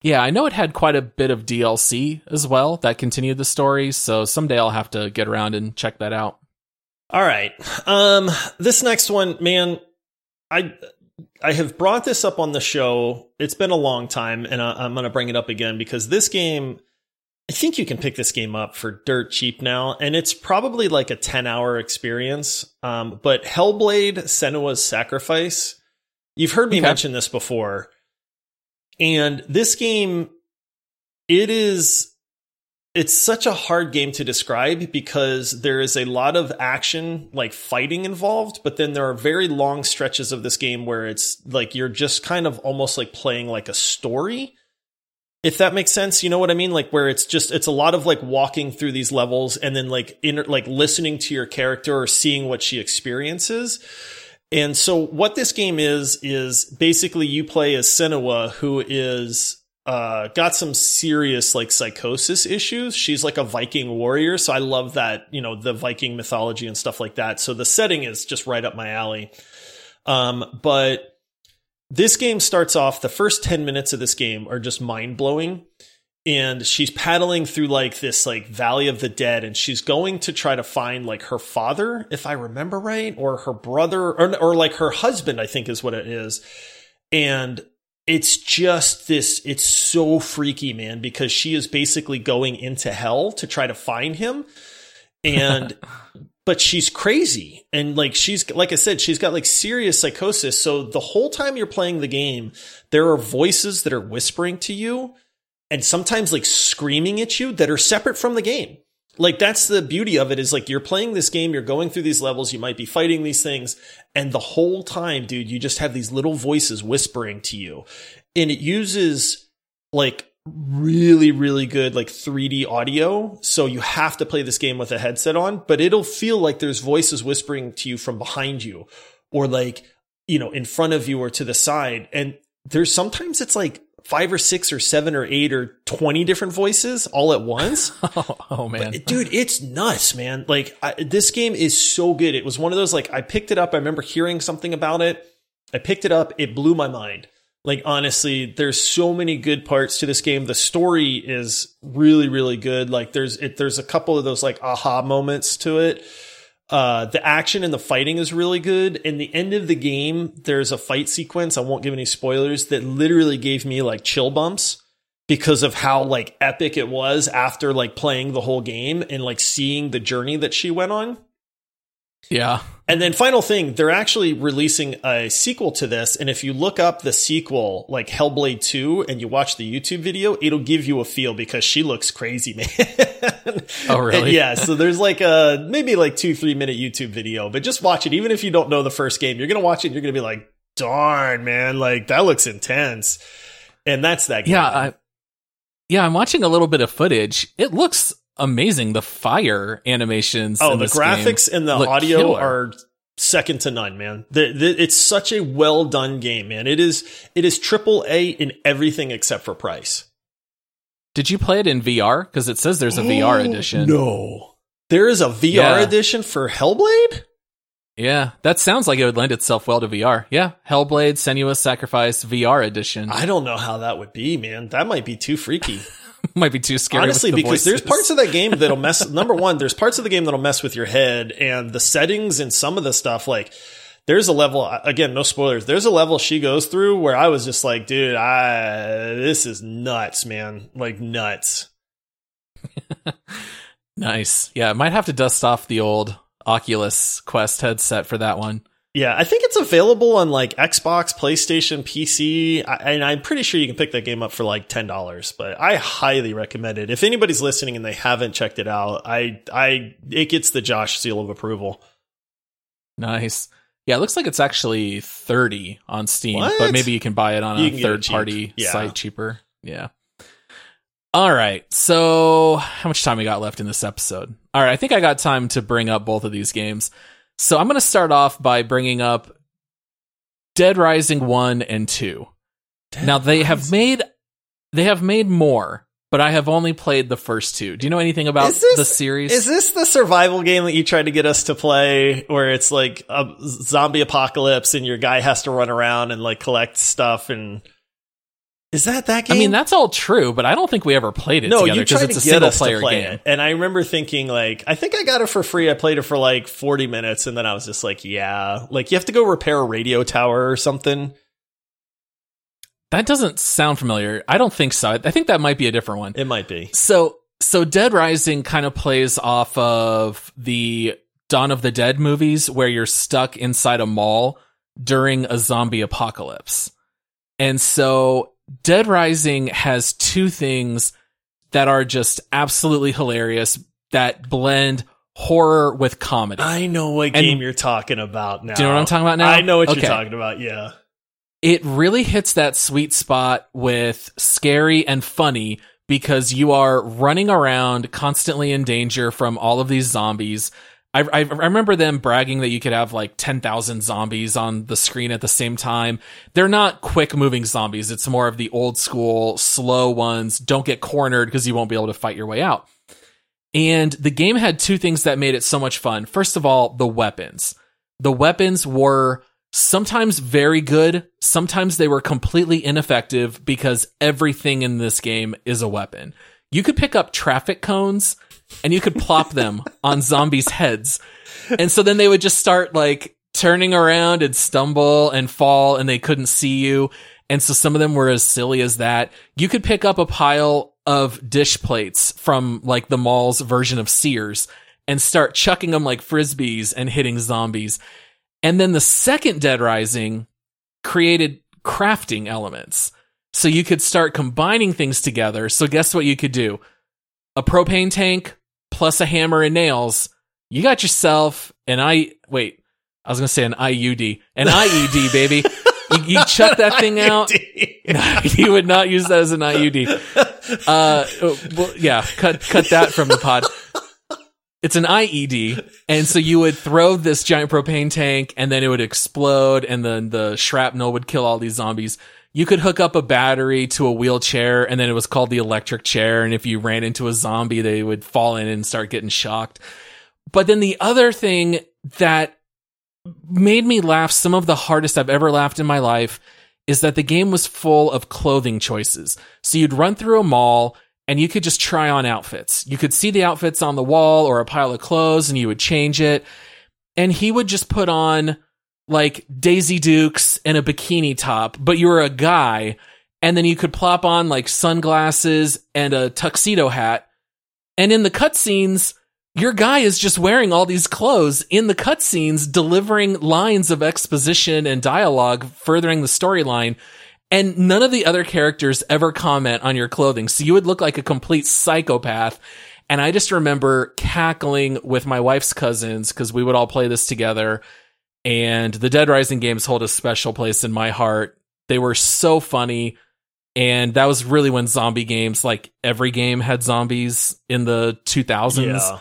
Yeah, I know it had quite a bit of D L C as well that continued the story, so someday I'll have to get around and check that out. All right. Um, this next one, man, I I have brought this up on the show. It's been a long time, and I, I'm going to bring it up again because this game, I think you can pick this game up for dirt cheap now, and it's probably like a ten-hour experience, um, but Hellblade: Senua's Sacrifice. You've heard me okay. mention this before. And this game, it is, it's such a hard game to describe because there is a lot of action, like fighting involved, but then there are very long stretches of this game where it's like, you're just kind of almost like playing like a story, if that makes sense. You know what I mean? Like where it's just, it's a lot of like walking through these levels and then like, inter- like listening to your character or seeing what she experiences. And so what this game is, is basically you play as Senua, who is uh, got some serious like psychosis issues. She's like a Viking warrior. So I love that, you know, the Viking mythology and stuff like that. So the setting is just right up my alley. Um, but this game starts off, the first ten minutes of this game are just mind blowing. And she's paddling through like this like Valley of the Dead, and she's going to try to find like her father, if I remember right, or her brother, or, or like her husband, I think is what it is. And it's just this, it's so freaky, man, because she is basically going into hell to try to find him. And but she's crazy. And like, she's, like I said, she's got like serious psychosis. So the whole time you're playing the game, there are voices that are whispering to you. And sometimes like screaming at you that are separate from the game. Like that's the beauty of it, is like you're playing this game, you're going through these levels, you might be fighting these things. And the whole time, dude, you just have these little voices whispering to you. And it uses like really, really good like three D audio. So you have to play this game with a headset on, but it'll feel like there's voices whispering to you from behind you or like, you know, in front of you or to the side. And there's sometimes it's like five or six or seven or eight or twenty different voices all at once. oh, oh man, but, dude, it's nuts, man. Like I, this game is so good. It was one of those, like I picked it up. I remember hearing something about it. I picked it up. It blew my mind. Like, honestly, there's so many good parts to this game. The story is really, really good. Like there's, it, there's a couple of those like aha moments to it. Uh, the action and the fighting is really good. In the end of the game, there's a fight sequence. I won't give any spoilers that literally gave me like chill bumps because of how like epic it was after like playing the whole game and like seeing the journey that she went on. Yeah. And then final thing, they're actually releasing a sequel to this. And if you look up the sequel, like Hellblade two, and you watch the YouTube video, it'll give you a feel because she looks crazy, man. Oh, really? And yeah. So there's like a, maybe like two, three minute YouTube video, but just watch it. Even if you don't know the first game, you're going to watch it. And you're going to be like, darn, man, like that looks intense. And that's that game. Yeah. I, yeah. I'm watching a little bit of footage. It looks amazing. The fire animations. Oh, the graphics and the audio killer. Are second to none, man. The, the, it's such a well done game, man. It is, it is triple A in everything except for price. Did you play it in V R? Because it says there's a oh, V R edition. No, there is a V R yeah. edition for Hellblade. Yeah, that sounds like it would lend itself well to V R. Yeah, Hellblade: Senua's Sacrifice V R edition. I don't know how that would be, man. That might be too freaky. Might be too scary. Honestly, the because voices. There's parts of that game that'll mess. Number one, there's parts of the game that'll mess with your head and the settings and some of the stuff. Like there's a level, again, no spoilers. There's a level she goes through where I was just like, dude, I, this is nuts, man. Like nuts. Nice. Yeah. I might have to dust off the old Oculus Quest headset for that one. Yeah, I think it's available on like Xbox, PlayStation, P C, and I'm pretty sure you can pick that game up for like ten dollars, but I highly recommend it. If anybody's listening and they haven't checked it out, I I it gets the Josh seal of approval. Nice. Yeah, it looks like it's actually thirty on Steam, what? But maybe you can buy it on you a third-party cheap. Yeah. site cheaper. Yeah. All right, so how much time we got left in this episode? All right, I think I got time to bring up both of these games. So I'm going to start off by bringing up Dead Rising one and two. Dead now they Rising. have made they have made more, but I have only played the first two. Do you know anything about this, the series? Is this the survival game that you tried to get us to play where it's like a zombie apocalypse and your guy has to run around and like collect stuff and Is that that game? I mean, that's all true, but I don't think we ever played it no, together because it's a single player game. It. And I remember thinking, like, I think I got it for free. I played it for like forty minutes, and then I was just like, yeah, like you have to go repair a radio tower or something. That doesn't sound familiar. I don't think so. I think that might be a different one. It might be. So, so Dead Rising kind of plays off of the Dawn of the Dead movies where you're stuck inside a mall during a zombie apocalypse. And so Dead Rising has two things that are just absolutely hilarious that blend horror with comedy. I know what and game you're talking about now. Do you know what I'm talking about now? I know what okay. you're talking about, yeah. It really hits that sweet spot with scary and funny because you are running around constantly in danger from all of these zombies. I, I remember them bragging that you could have like ten thousand zombies on the screen at the same time. They're not quick moving zombies. It's more of the old school, slow ones. Don't get cornered because you won't be able to fight your way out. And the game had two things that made it so much fun. First of all, the weapons. The weapons were sometimes very good. Sometimes they were completely ineffective because everything in this game is a weapon. You could pick up traffic cones and you could plop them on zombies' heads. And so then they would just start like turning around and stumble and fall and they couldn't see you. And so some of them were as silly as that. You could pick up a pile of dish plates from like the mall's version of Sears and start chucking them like Frisbees and hitting zombies. And then the second Dead Rising created crafting elements. So you could start combining things together. So guess what you could do? A propane tank plus a hammer and nails. You got yourself an I... Wait, I was going to say an I U D. An I E D, baby. You, you chuck that thing out. You would not use that as an I U D. Uh, well, yeah, cut cut that from the pod. It's an I E D. And so you would throw this giant propane tank and then it would explode and then the shrapnel would kill all these zombies. You could hook up a battery to a wheelchair, and then it was called the electric chair. And if you ran into a zombie, they would fall in and start getting shocked. But then the other thing that made me laugh, some of the hardest I've ever laughed in my life, is that the game was full of clothing choices. So you'd run through a mall, and you could just try on outfits. You could see the outfits on the wall or a pile of clothes, and you would change it. And he would just put on like Daisy Dukes and a bikini top, but you were a guy, and then you could plop on like sunglasses and a tuxedo hat. And in the cutscenes, your guy is just wearing all these clothes in the cutscenes, delivering lines of exposition and dialogue, furthering the storyline. And none of the other characters ever comment on your clothing. So you would look like a complete psychopath. And I just remember cackling with my wife's cousins because we would all play this together. And the Dead Rising games hold a special place in my heart. They were so funny. And that was really when zombie games, like every game had zombies in the two thousands. Yeah.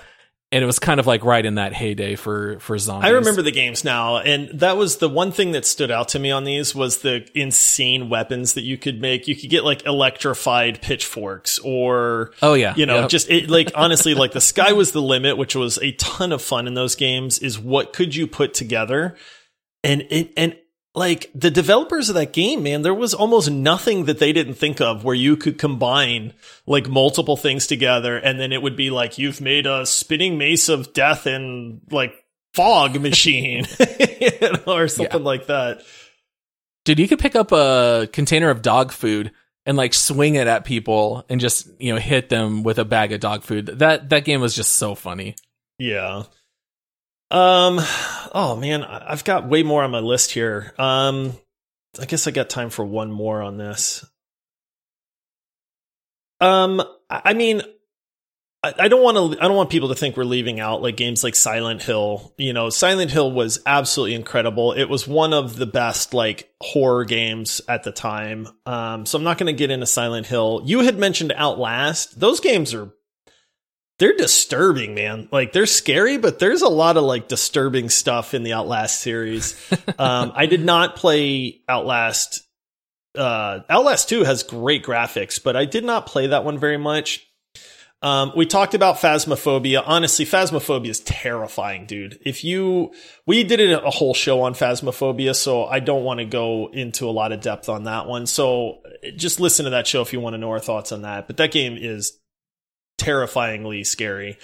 And it was kind of like right in that heyday for, for zombies. I remember the games now. And that was the one thing that stood out to me on these was the insane weapons that you could make. You could get like electrified pitchforks or, oh yeah, you know, yep. just it, like, honestly, like the sky was the limit, which was a ton of fun in those games, is what could you put together? And it, and like the developers of that game, man, there was almost nothing that they didn't think of where you could combine like multiple things together. And then it would be like, you've made a spinning mace of death and like fog machine you know, or something yeah. like that. Dude, you could pick up a container of dog food and like swing it at people and just, you know, hit them with a bag of dog food. That, that game was just so funny. Yeah. Um, oh man, I've got way more on my list here. Um, I guess I got time for one more on this. Um, I mean, I, I don't want to, I don't want people to think we're leaving out like games like Silent Hill. You know, Silent Hill was absolutely incredible. It was one of the best like horror games at the time. Um, so I'm not going to get into Silent Hill. You had mentioned Outlast. Those games are They're disturbing, man. Like, they're scary, but there's a lot of, like, disturbing stuff in the Outlast series. um, I did not play Outlast. Uh, Outlast two has great graphics, but I did not play that one very much. Um, we talked about Phasmophobia. Honestly, Phasmophobia is terrifying, dude. If you... We did a whole show on Phasmophobia, so I don't want to go into a lot of depth on that one. So just listen to that show if you want to know our thoughts on that. But that game is... terrifyingly scary.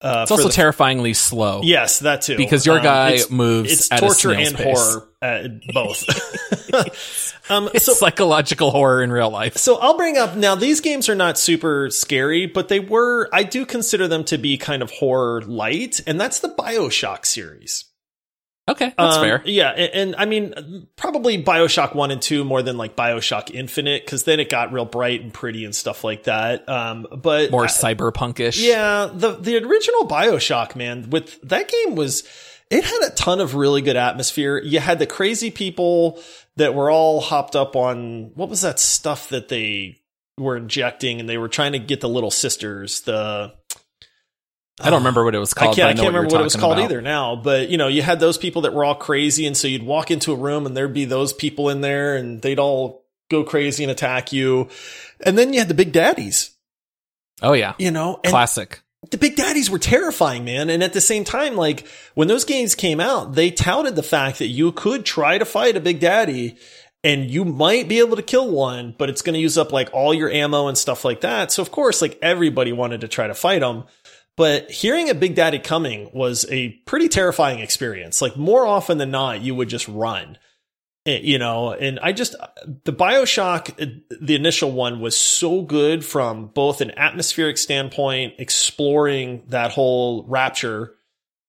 Uh, it's also the, terrifyingly slow. Yes, that too. Because your guy um, it's, moves it's at torture a and pace. horror, uh, both. um, it's so, psychological horror in real life. So I'll bring up now. These games are not super scary, but they were. I do consider them to be kind of horror light, and that's the Bioshock series. Okay, that's um, fair. Yeah, and, and I mean, probably Bioshock one and two more than like Bioshock Infinite, because then it got real bright and pretty and stuff like that. Um, but more I, cyberpunkish. Yeah, the the original Bioshock, man, with that game was, it had a ton of really good atmosphere. You had the crazy people that were all hopped up on, what was that stuff that they were injecting, and they were trying to get the little sisters, the... I don't remember what it was called. I can't, I I can't what remember what it was called about. either now, but you know, you had those people that were all crazy. And so you'd walk into a room and there'd be those people in there and they'd all go crazy and attack you. And then you had the big daddies. Oh yeah. You know, and classic. The big daddies were terrifying, man. And at the same time, like when those games came out, they touted the fact that you could try to fight a big daddy and you might be able to kill one, but it's going to use up like all your ammo and stuff like that. So of course, like everybody wanted to try to fight them. But hearing a big daddy coming was a pretty terrifying experience. Like more often than not, you would just run, you know, and I just the Bioshock, the initial one was so good from both an atmospheric standpoint, exploring that whole rapture,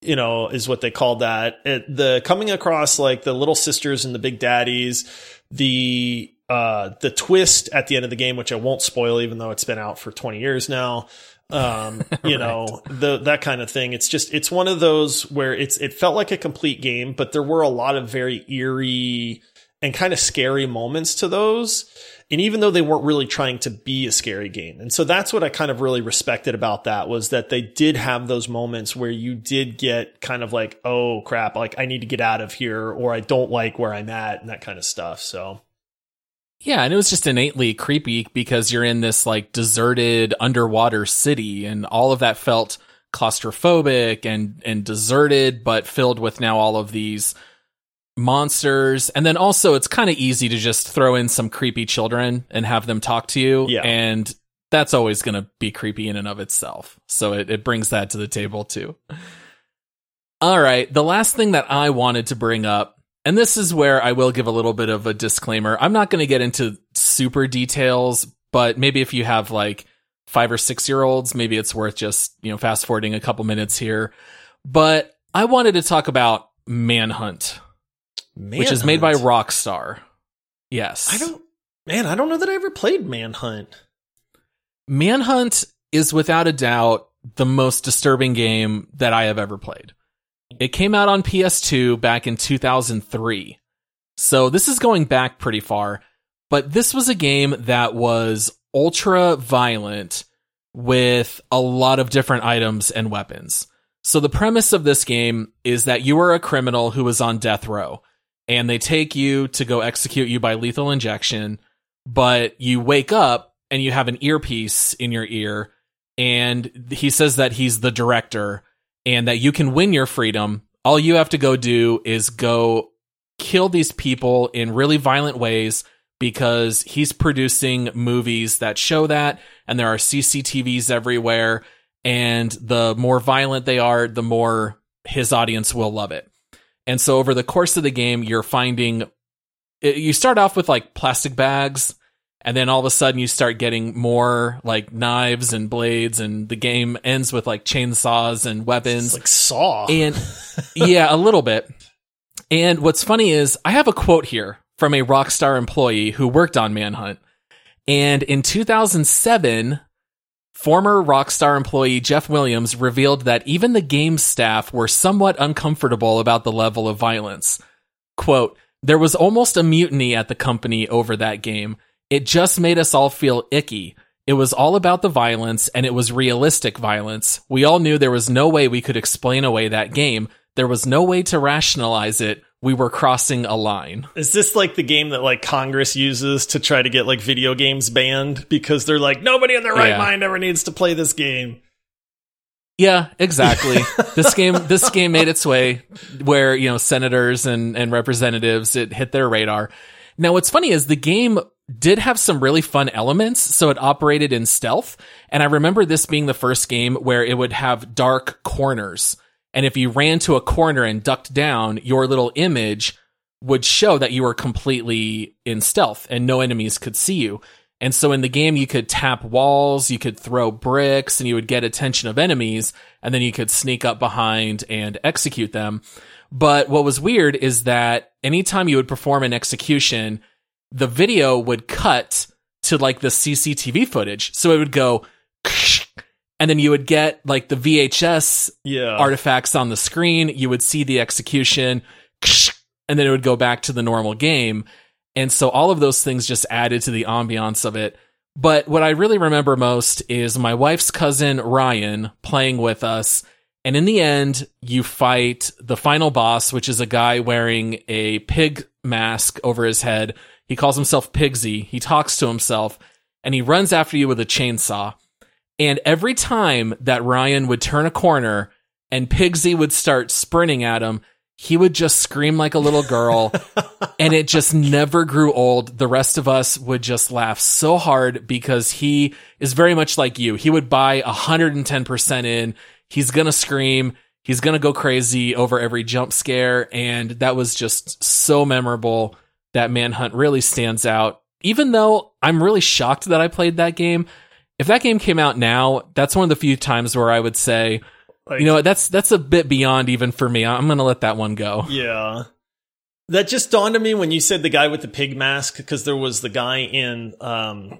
you know, is what they called that. It, the coming across like the little sisters and the big daddies, the uh, the twist at the end of the game, which I won't spoil, even though it's been out for twenty years now. Um, you right. know, the, that kind of thing. It's just, it's one of those where it's, it felt like a complete game, but there were a lot of very eerie and kind of scary moments to those. And even though they weren't really trying to be a scary game. And so that's what I kind of really respected about that was that they did have those moments where you did get kind of like, oh crap, like I need to get out of here, or I don't like where I'm at, and that kind of stuff. So. Yeah, and it was just innately creepy because you're in this like deserted underwater city, and all of that felt claustrophobic and and deserted, but filled with now all of these monsters. And then also, it's kind of easy to just throw in some creepy children and have them talk to you, yeah. and that's always going to be creepy in and of itself. So it, it brings that to the table too. All right, the last thing that I wanted to bring up. And this is where I will give a little bit of a disclaimer. I'm not going to get into super details, but maybe if you have like five or six year olds, maybe it's worth just, you know, fast forwarding a couple minutes here. But I wanted to talk about Manhunt, Manhunt. which is made by Rockstar. Yes. I don't, man, I don't know that I ever played Manhunt. Manhunt is without a doubt the most disturbing game that I have ever played. It came out on P S two back in two thousand three. So this is going back pretty far, but this was a game that was ultra violent with a lot of different items and weapons. So the premise of this game is that you are a criminal who is on death row, and they take you to go execute you by lethal injection, but you wake up and you have an earpiece in your ear, and he says that he's the director and that you can win your freedom. All you have to go do is go kill these people in really violent ways, because he's producing movies that show that, and there are C C T Vs everywhere, and the more violent they are, the more his audience will love it. And so over the course of the game, you're finding, you start off with like plastic bags, and then all of a sudden you start getting more like knives and blades, and the game ends with like chainsaws and weapons. It's like Saw. And yeah, a little bit. And what's funny is I have a quote here from a Rockstar employee who worked on Manhunt. And in two thousand seven, former Rockstar employee Jeff Williams revealed that even the game staff were somewhat uncomfortable about the level of violence. Quote, "There was almost a mutiny at the company over that game. It just made us all feel icky. It was all about the violence, and it was realistic violence. We all knew there was no way we could explain away that game. There was no way to rationalize it. We were crossing a line." Is this like the game that like Congress uses to try to get like video games banned because they're like, nobody in their right yeah. mind ever needs to play this game? Yeah, exactly. This game, this game made its way where, you know, senators and, and representatives, it hit their radar. Now, what's funny is the game did have some really fun elements. So it operated in stealth. And I remember this being the first game where it would have dark corners. And if you ran to a corner and ducked down, your little image would show that you were completely in stealth and no enemies could see you. And so in the game, you could tap walls, you could throw bricks, and you would get attention of enemies, and then you could sneak up behind and execute them. But what was weird is that anytime you would perform an execution, the video would cut to like the C C T V footage. So it would go, and then you would get like the V H S yeah. artifacts on the screen. You would see the execution, and then it would go back to the normal game. And so all of those things just added to the ambiance of it. But what I really remember most is my wife's cousin, Ryan, playing with us. And in the end, you fight the final boss, which is a guy wearing a pig mask over his head. He calls himself Pigsy. He talks to himself, and he runs after you with a chainsaw. And every time that Ryan would turn a corner and Pigsy would start sprinting at him, he would just scream like a little girl, and it just never grew old. The rest of us would just laugh so hard because he is very much like you. He would buy one hundred ten percent in. He's going to scream. He's going to go crazy over every jump scare. And that was just so memorable. That Manhunt really stands out, even though I'm really shocked that I played that game. If that game came out now, that's one of the few times where I would say, like, you know what, that's that's a bit beyond even for me. I'm going to let that one go. Yeah. That just dawned on me when you said the guy with the pig mask, because there was the guy in um,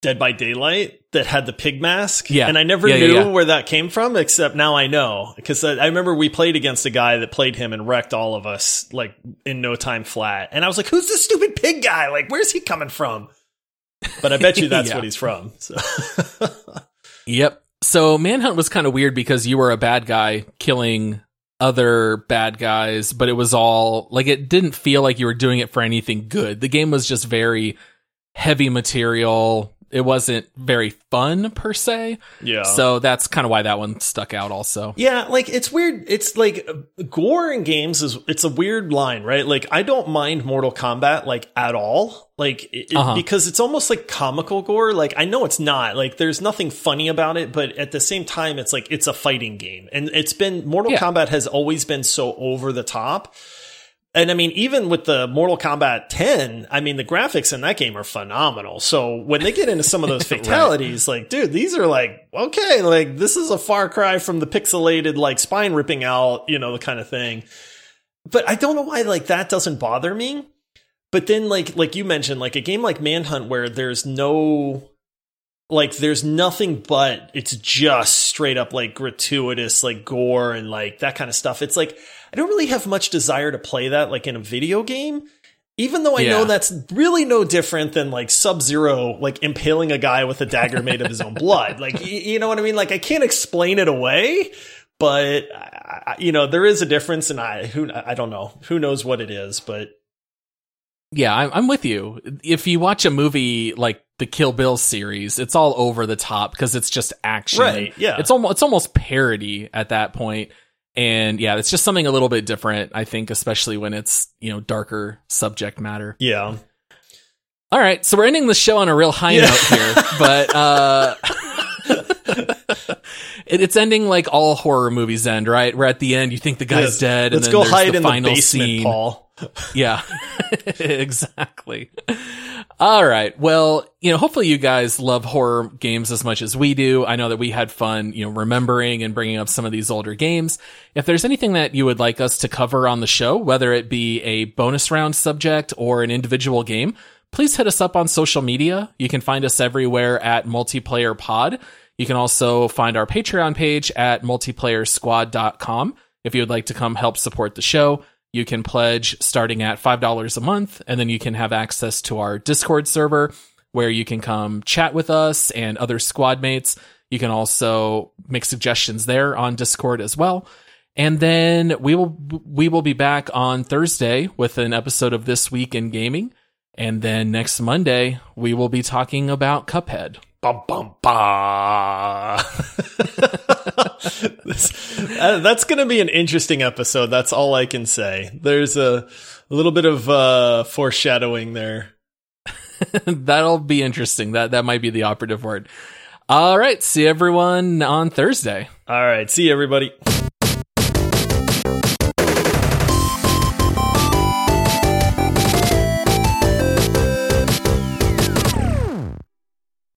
Dead by Daylight that had the pig mask. Yeah. And I never yeah, knew yeah, yeah. where that came from, except now I know. Because I, I remember we played against a guy that played him and wrecked all of us like in no time flat. And I was like, who's this stupid pig guy? Like, where's he coming from? But I bet you that's yeah. what he's from. So. Yep. So Manhunt was kind of weird because you were a bad guy killing other bad guys, but it was all like, it didn't feel like you were doing it for anything good. The game was just very heavy material. It wasn't very fun per se. Yeah. So that's kind of why that one stuck out also. Yeah. Like it's weird. It's like gore in games is, it's a weird line, right? Like I don't mind Mortal Kombat like at all. Like it, uh-huh. because it's almost like comical gore. Like I know it's not like there's nothing funny about it, but at the same time, it's like, it's a fighting game, and it's been Mortal yeah. Kombat has always been so over the top. And I mean, even with the Mortal Kombat ten, I mean, the graphics in that game are phenomenal. So when they get into some of those fatalities, right. like, dude, these are like, okay, like this is a far cry from the pixelated, like spine ripping out, you know, the kind of thing. But I don't know why like that doesn't bother me. But then like, like you mentioned, like a game like Manhunt where there's no, like there's nothing, but it's just straight up like gratuitous, like gore and like that kind of stuff. It's like, I don't really have much desire to play that like in a video game, even though I yeah. know that's really no different than like Sub-Zero, like impaling a guy with a dagger made of his own blood. Like, you know what I mean? Like I can't explain it away, but I, you know, there is a difference and I, who, I don't know who knows what it is, but. Yeah, I'm, I'm with you. If you watch a movie like the Kill Bill series, it's all over the top because it's just action. Right. Yeah. It's almost, it's almost parody at that point. And yeah, it's just something a little bit different, I think, especially when it's, you know, darker subject matter. Yeah. All right. So we're ending the show on a real high yeah. note here, but uh, it, it's ending like all horror movies end, right? We're at the end. You think the guy's yeah. dead. Let's and then go hide the in final the basement, scene. Paul. Yeah, exactly. All right. Well, you know, hopefully you guys love horror games as much as we do. I know that we had fun, you know, remembering and bringing up some of these older games. If there's anything that you would like us to cover on the show, whether it be a bonus round subject or an individual game, please hit us up on social media. You can find us everywhere at Multiplayer Pod. You can also find our Patreon page at multiplayer squad dot com. If you would like to come help support the show, you can pledge starting at five dollars a month, and then you can have access to our Discord server where you can come chat with us and other squad mates. You can also make suggestions there on Discord as well. And then we will we will be back on Thursday with an episode of This Week in Gaming. And then next Monday, we will be talking about Cuphead. Bum, bum, bah. this, uh, that's going to be an interesting episode. That's all I can say. There's a, a little bit of uh, foreshadowing there. That'll be interesting. That that might be the operative word. All right. See everyone on Thursday. All right. See you, everybody.